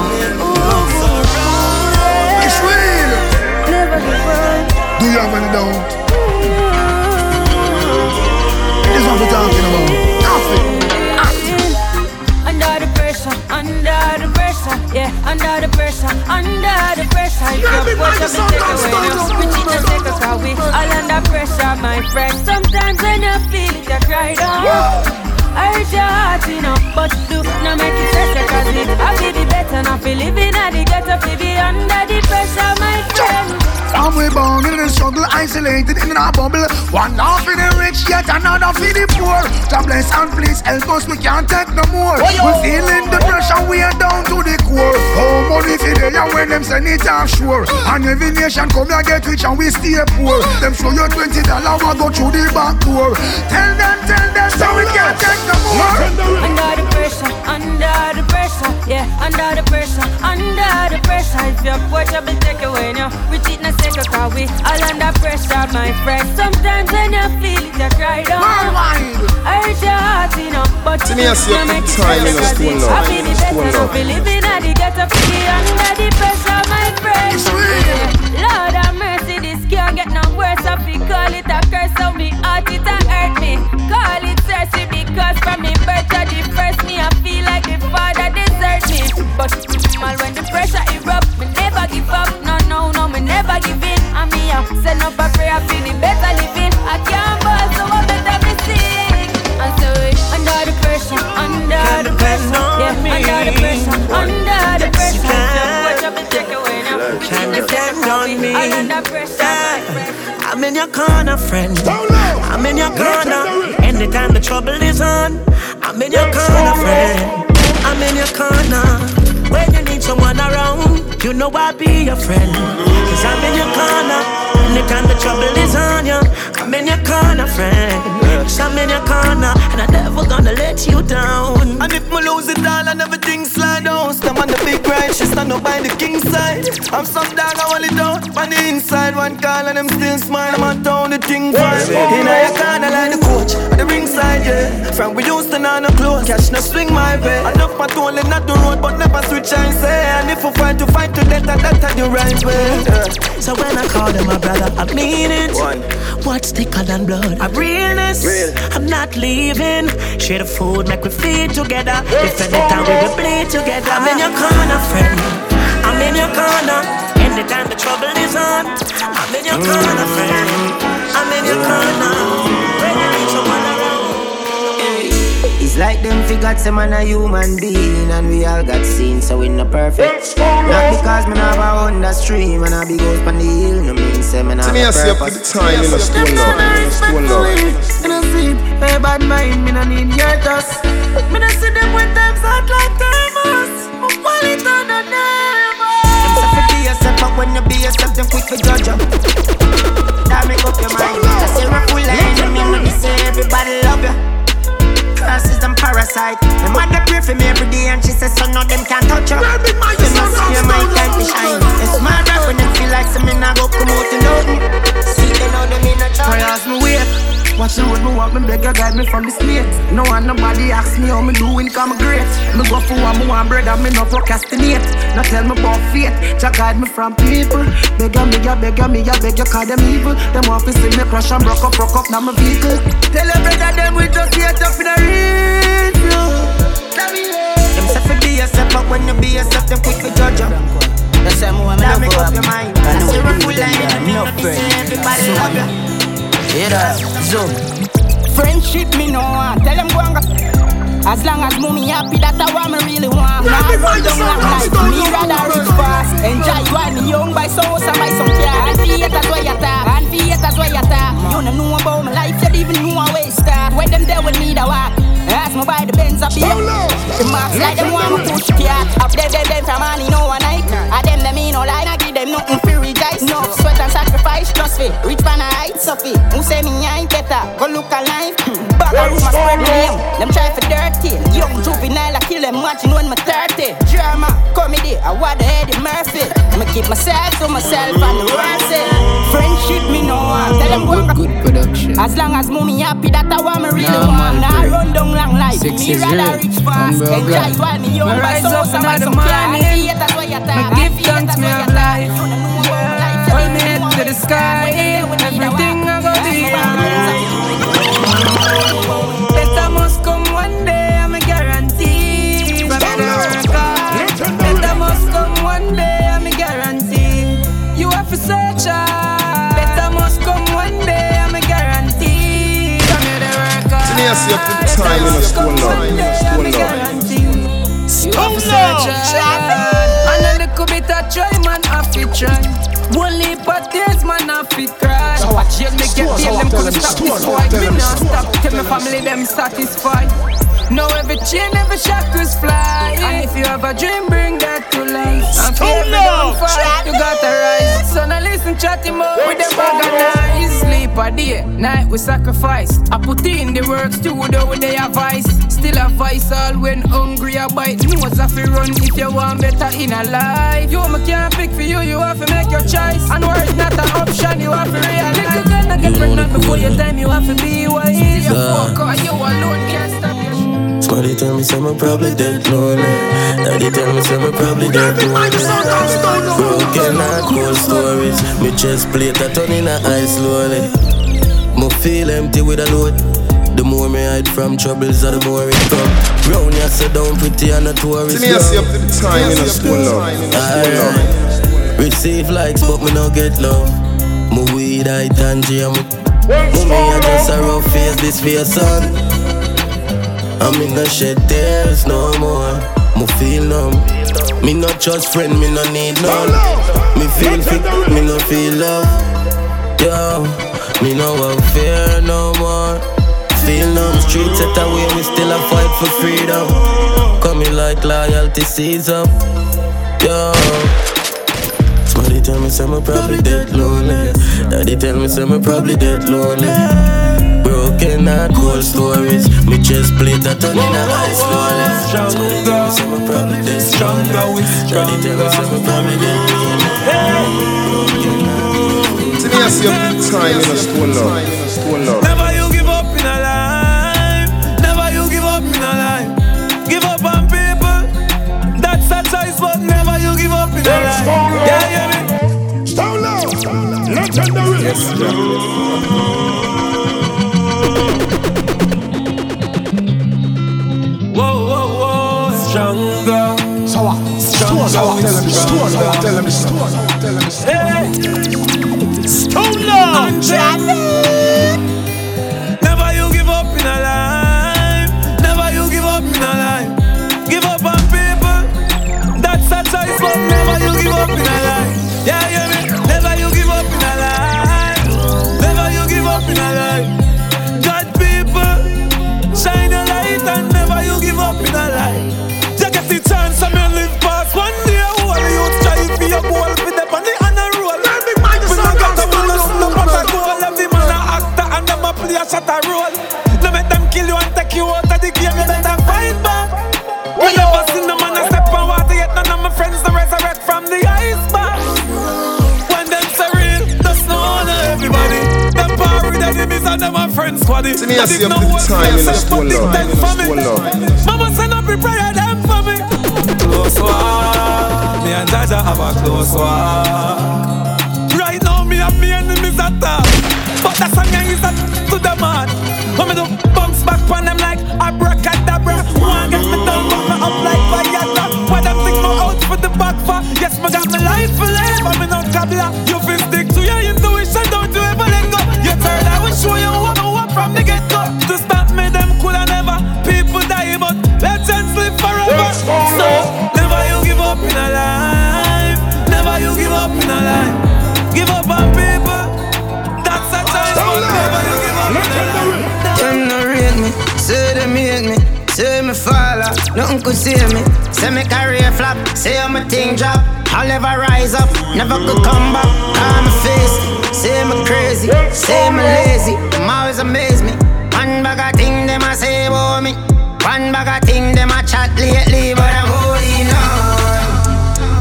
It's real. Do you have any doubt? This one we're talking about. Nothing. Under the pressure, under the pressure, yeah, under the pressure, under the pressure. Your voice has been taken away now. We need to take us away. All under pressure, my friend. Sometimes when I feel it, I cry down. I hurt your heart, you know, but do not make it stressful. Cause we have to be better, not be living at the ghetto. We be under the pressure, my friend. Some we born in the struggle, isolated in our bubble. One half for the rich, yet another for the poor. God bless and please help us, we can't take no more. We're feeling the pressure, we are down to the core. Oh, money for the year when them send it offshore. And every nation come here get rich and we stay poor. Them show you twenty dollars, we go through the back door. Tell them, tell them, so we can't take. Under the pressure, under the pressure, yeah, under the pressure, under the pressure. If your pressure be taken away now, we cheat and take a car. We all under pressure, my friend. Sometimes when you feel it, you cry down. I hurt your heart, you know, but you don't make it better. Cause it's happy the better, not be living at the ghetto. Under the pressure, my friend. Lord have mercy, this can't get no worse. If we call it a curse, so me heart it and hurt me. Call it thirsty because from me birth to the first me, I feel like the father desert me. But all when the pressure erupts, me never give up. No, no, no, me never give in. I'm here, send up a prayer for the better living. I can't bust, so I better be sick. And so it's under the pressure, under the pressure, yeah, under the pressure, under the pressure. Watch up and take away now. Can't depend on me. All under pressure, I'm in your corner, friend. I'm in your corner. Anytime the trouble is on, I'm in your corner, friend. I'm in your corner. When you need someone around, you know I'll be your friend. Cause I'm in your corner. Anytime the trouble is on you, I'm in your corner, friend. Cause I'm in your corner, and I'm never gonna let you down. And if I lose it all and everything slide down, stand on the big right, she stand up by the king side. I'm some dog, I hold it down on the inside. One call and I'm still smiling, I'm down the thing fine. In your corner like the coach at the ringside, yeah. From we used to now no close, catch no swing my way. I love my toll and not the road, but never switch and say. And if I fight to fight to death, and that's the right way, yeah. So when I call them my brother, I mean it. One. What's thicker than blood? I'm realness. Real. I'm not leaving. Share the food, make we feed together. It's if anytime we will play together. I'm in your corner, friend. I'm in your corner. Anytime the trouble is on, I'm in your corner, friend. I'm in your corner. It's like them figured some man a human being, and we all got seen, so we not perfect. Not because man have a Honda stream and a big house on the hill, no mean say man have a purpose. To me I see up to the time, you know, school now. You know, see, my bad mind, me no need your dust. Me no see them when times hot like times. My quality on the neighbor. Them suffer be yourself, but when you be yourself, them quick to judge you. That make up your mind. I see my full line, I mean, me say everybody love you. Is them parasite. My mother pray for me every day and she says, son, no, them can't touch you. You must hear my time to shine. It's my rap when I feel like something I go promote and nothing. See them all them in a town. I ask me where. Watch the road me walk, me beg you guide me from the slate. No one nobody asks me how me doing, come great. Me go for one, me one bread and me no procrastinate. Now tell me about fate, just guide me from people. Beg you, me ya, beg you, me ya, beg you, call them evil. Them want to see me crush and broke up, broke up, now my vehicle. Tell them brother them we just get up in a review. Them say fi be yourself, but when you be yourself, them quick to judge you. They say me want me to go up, I know what you mean, no friend, everybody love you. Hear that, zoom. Friendship me no want, tell them go and go. As long as mommy happy, that's what me really want. Now I run down like life, me rather rich fast. Enjoy while me young, buy some house and buy some car. And Fiat as well you talk, and Fiat as well you talk. You don't know about my life, you don't even know how it start. When them there will need a walk, ask me by the Benz up here. The marks like them want me push cat. Up them, them, them from money no one night. I them, them me no lie, I give them nothing free. No sweat and sacrifice, trust me. Rich man I hide, Sophie. Who say me I ain't better? Go look alive. Back up with my spread name. Them try for dirty. Young juvenile, I kill them watching when I'm thirty. Drama, comedy, I want the Eddie Murphy. I'ma keep myself to myself and the mercy. Friendship me no one. Tell them good, good production. As long as mommy happy, that I want me really no, want. Now I run down long life. Six me rather rich fast. Enjoy while me young. My soul's a man of mine. My gift thanks me of life. Hold me head to the sky, everything I go to you. Better must come one day, I'm a guarantee. From America, better must come one day, I'm a guarantee. You have to search out. Better must come one day, I'm a guarantee. From America, better must come one day, I'm a guarantee. You have to search out. And a little bit of joy, man, have to try. One leap of tears, man, I feel cry. So watch it, make it feel them couldn't stop this fight. Me not stop till my family them satisfied. Now every chain, every shackles fly. And if you have a dream, bring that to life. And if you don't fight, you gotta rise. So now listen, chat him up with them organize. Sleep a day, night we sacrifice. I put in the works too, though they have vice. Still a vice, all when hungry I bite. Nose have to run if you want better in a life. You me can't pick for you, you have to make your choice. And words not an option, you have to realize. Little girl not get pregnant before your time, you have to be what is. You fuck or you alone can't stop your shit. Squaddy tell me some probably dead lonely. Daddy tell me some probably dead lonely. Broken and cold stories. Me chest plate a turn in a ice slowly. Me feel empty with a load. The more me hide from troubles, the more it come. Round you sit down pretty and a tourist. See me see up to the time in a school now. Receive likes, but me no get love. My weed, I tangy, I'm Mommy, I just a rough face, this for your son. I'm in the shed, tears no more. Me feel numb. Me no trust friend, me no need none. Me feel fit, me no feel love. Yo, me no have fear no more. Feel numb, street set away, we still a fight for freedom. Coming like loyalty sees up. Yo. Daddy tell me some probably dead lonely. Daddy tell me some probably dead lonely. Broken and cold stories. Me chest plate a turn in a high slowly. Daddy tell me some probably dead lonely. Daddy tell me some probably dead lonely. To me I see a time in a stone love, stone love. Never you give up in a life. Never you give up in a life. Give up on people. That's a choice, but never you give up in a life. Yeah, yeah. Legendary. Yes, yes, yes. Whoa, whoa, whoa. Stronger. So what? Stronger. So what? Tell them the story. Tell them the story. Hey. Stronger. Never you give up in a life. Never you give up in a life. Give up on people. That's a choice, but never you give up in a life. Yeah, yeah. In a life, God people shine a light and never you give up in a life. You get the chance and me live past one day. All the youth try for your goal, with them on the honor roll. We no get up on the slump and a goal. Every man a actor and them a play a shatter role. No make them kill you and take you out of the game. You better fight back. We never seen no man a step on water yet. None of my friends no resurrect from the ice. body. See me, I see a big time in the Stone Love. Mama send up the prayer them for me. Close walk, me and Jaja have a close walk. Right now me and me enemies at top, but that song is a to the man. When me do bounce back on them like abracadabra, one get me down, pop me up like Viagra. Why them think me out for the back for? Yes, me got me life for life, but me no cabla. You feel stick to your intuition, don't you ever let go. You turn, I will show you what I want from the get go. To stop me, them cool and never. People die, but legends live forever. So never you give up in a life. Never you give up in a life. Give up on people. That's a choice, but never you give up in a life. Them no rate me, say them hate me, say me fall out, nothing could save me. Say me career flop, say I'm a thing drop. I'll never rise up, never could come back. I'm a face, say me crazy, say me lazy. I'm always amaze me. One bag of thing them a say about me, one bag of thing them a chat lately, but I'm holding on,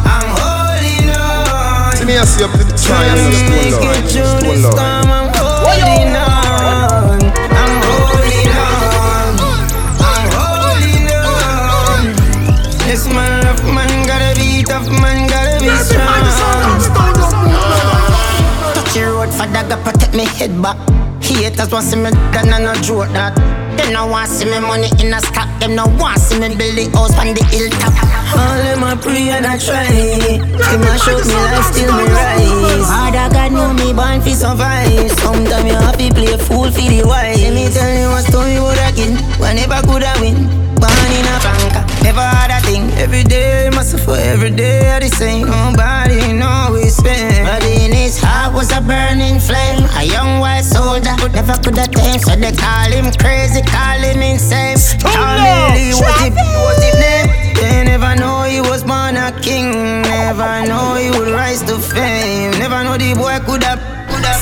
I'm holding on. See me, I see up in the trial of Stone Love, I'm holding on, I'm holding on, I'm holding on. This man love man gotta be tough, man gotta be strong. Touch your road for dagger, protect me head back. Haters want see me done and no joke that. They no want see me money in a stock. Them no want see me build the house on the hilltop. All in my prayer that try. Them a show me life still me rise. Father God knew me born fi survive. Sometimes you have to play fool fi the wise. Let me tell you a story what I get. I never coulda win. Born in a banker, never had a thing. Every day must suffer, every day the same. Nobody know we spend. But in his heart was a burning flame. A young white soldier never could attain. So they call him crazy, call him insane. Charlie Lee was his, was his name. They never know he was born a king. Never know he would rise to fame. Never know the boy could have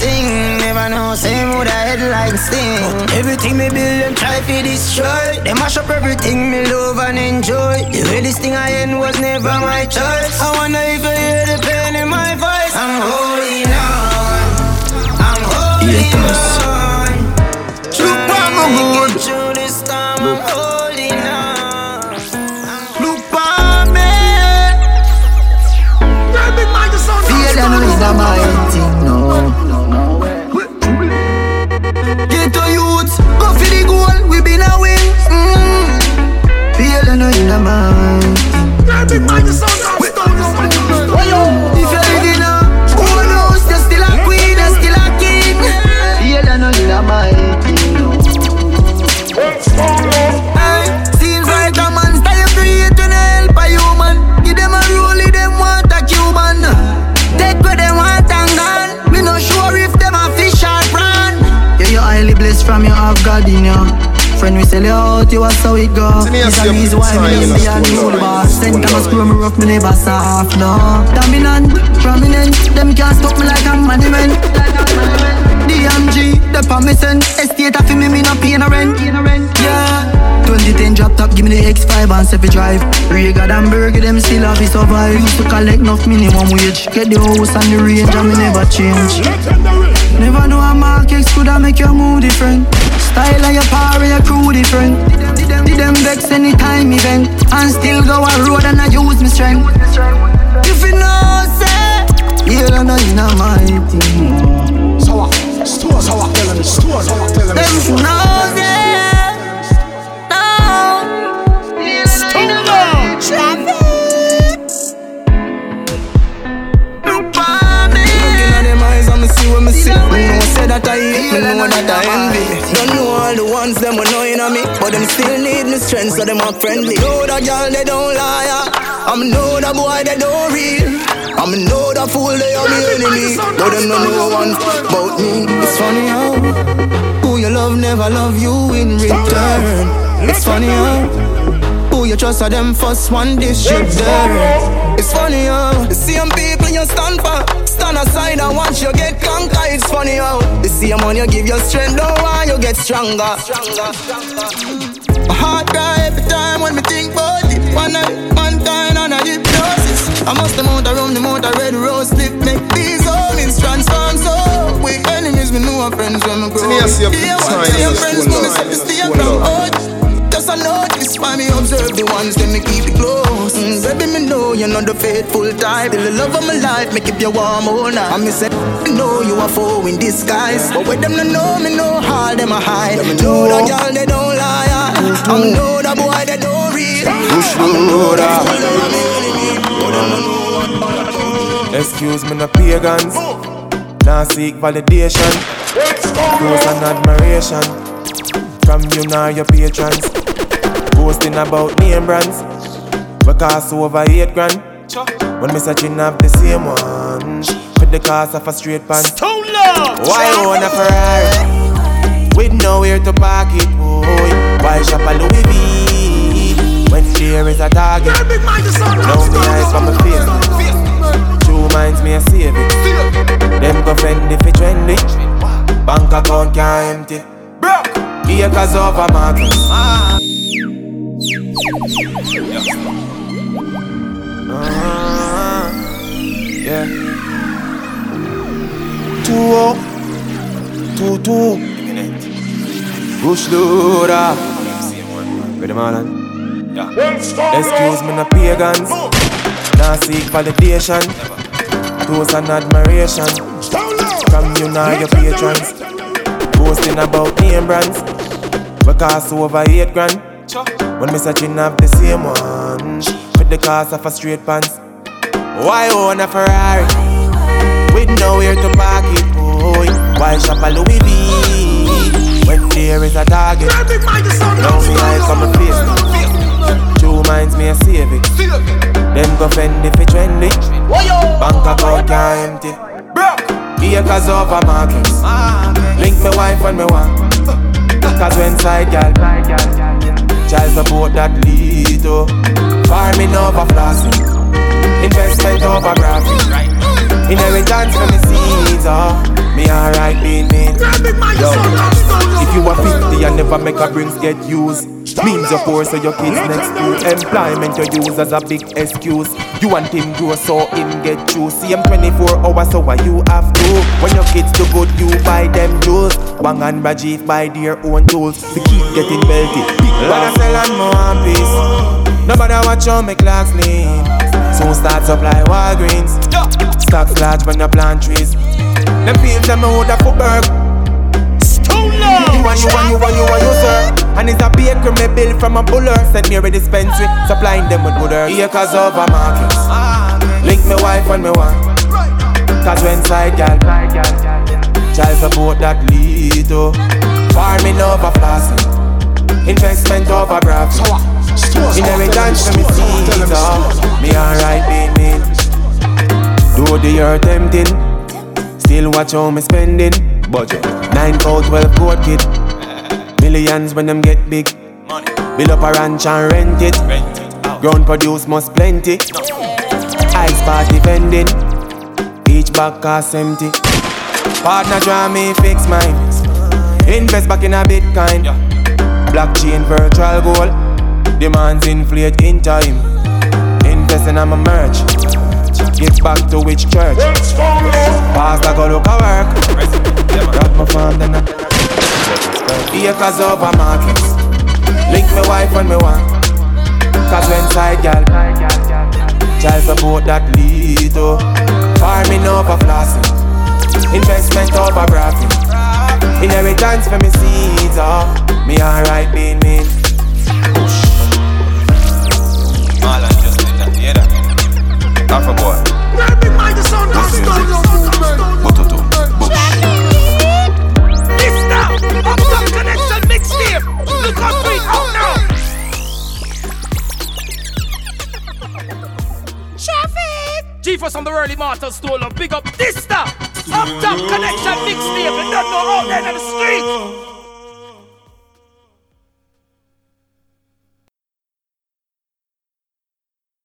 sing. Never know same with a headline sing. Everything me build them try to destroy. They mash up everything me love and enjoy. The way this thing I end was never my choice. I wonder if you hear the pain in my voice. I'm holding on, I'm holding yes. on. Look on the road, I'm holding on. Look on me. Feel them is not my thing, no. If you're living a school house, you're still a queen, you're still a king. Feel that no in a mind. Seems like a man's time created to help a human. Give them a rule, them want a Cuban. Take what they want and gone. We not sure if them a fish or prawn. Yeah, you're highly blessed from your half God in you. Friend, we sell you out, you was how it go. It's a reason why me just be a new boss. Send them a screw me rough, me never soft, no. Dominant, prominent, them can't stop me like a monument. D M G, the permission. Estate of me, me not paying a rent. Yeah, twenty ten drop top, give me the X five and seven drive. Regard and burger, them still have to survive. Used to collect enough minimum wage. Get the house and the range and me never change. Never know a mark X could have make your mood different. Style of your power and your crew different. Did them, did them vex any time event. And still go a road and I use my strength. If you know, say you don't know you're not my team. So what? So what? So what? Tell me, so what? So what? Tell me, so what? Tell me, so when me see, me know say that I hate, me know that I envy. Don't know all the ones them annoying on me, but them still need me strength, so them are friendly. Know that y'all they don't lie, I know that boy they don't real. I know that fool they are my enemy, but them don't know one about me. It's funny how who you love never love you in return. It's funny how who you trust are them first one dish you dirt. It's funny how the same people you stand for stand aside and watch you get conquered. It's funny how the same one you give your strength don't want you get stronger. Stronger, stronger. My heart cry every time when me think about it. One night, one time on a hypnosis. I must amount around the mount a red rose lip. Make these homies transform so we enemies, we know our friends when we grow. me a save the time. Just a notice why me observe the ones that me keep it close. Baby, me know you're not the faithful type. The love of my life me keep you warm all night. I me say, me know you a foe in disguise, but with them no know me know how them a hide. Me know the girl they don't lie. I me know the boy they don't read. I me know that. Excuse me, no pagans. Now seek validation. Close and admiration from you now your patrons. Boasting about name brands. We cost over eight grand. When me searching up the same one with the cost of a straight pants. Why own a Ferrari with nowhere to park it, boy? Why shop a Louis V when there is a target? No me eyes from my face. Two minds me a save it. Them go fendi fi trendy. Bank account can't empty. Acres over markets. Ah. Ah. Yeah. Two up, two two. Bush Lura. Ready, man? Yeah. Excuse me, no pagans. Now seek validation. Toast and admiration from you now your patrons. Boasting about name brands. We cost over eight grand. When me searching up the same one with the cost of a straight pants. Why own a Ferrari with nowhere to park it, boy? Why shop a Louis V when there is a target? Now me eyes on my face. Two minds me a save it. Them go fendi fi trendy. Bank account can't empty. Acres over markets. Link me wife when me want. Cause when side gal, child support that lead to. Farming over flossing. Investment over graphic. Inheritance for me seeds, oh. Me alright being me. Yo, if you are fifty and never make a brings get used. Means you're poor so your kids next to employment you use as a big excuse. You want him grow so him get you. See him twenty-four hours so what you have to. When your kids do good you buy them jewels. Wang and Rajiv buy their own tools. To keep getting wealthy. Wanna sell and more and peace. No matter what you make clocks lean. Soon start supply Walgreens. Stocks large when you plant trees. Them fields them hold up for burg. You and you and you and you and you, sir. And it's a bakery me bill from a buller. Send me a dispensary, supplying them with butter. Acres over markets. Link me wife when me want. Cause when side gal, child support that lead to. Farming over flossing. Investment over graph. Inheritance for me seeds, oh. Me alright baby. Do the year tempting. Still watch how me spending. Budget nine, four, twelve, court kid. Millions when them get big. Money. Build up a ranch and rent it. Rent it out. Ground produce must plenty. No. Ice party vending. Each bag cost empty. Partner draw me, fix mine. Invest back in a Bitcoin. Yeah. Blockchain virtual gold. Demands inflate in time. Invest in a merch. Give back to which church? Pastor go look a work. Grab my farm then I acres over markets. Link me wife when me want. Cause when side gal, child support that lead to. Farming over flossing. Investment over grafting. Inheritance for me seeds, oh. Me alright being me. All I just did that hear that. Half a boy. What's Up Top ConeXXion mixtape. Look how sweet out now. Traffic. Geefus on the early mortal stole up. Big up Dysta. Up Top ConeXXion mixtape. You don't know out there in the street.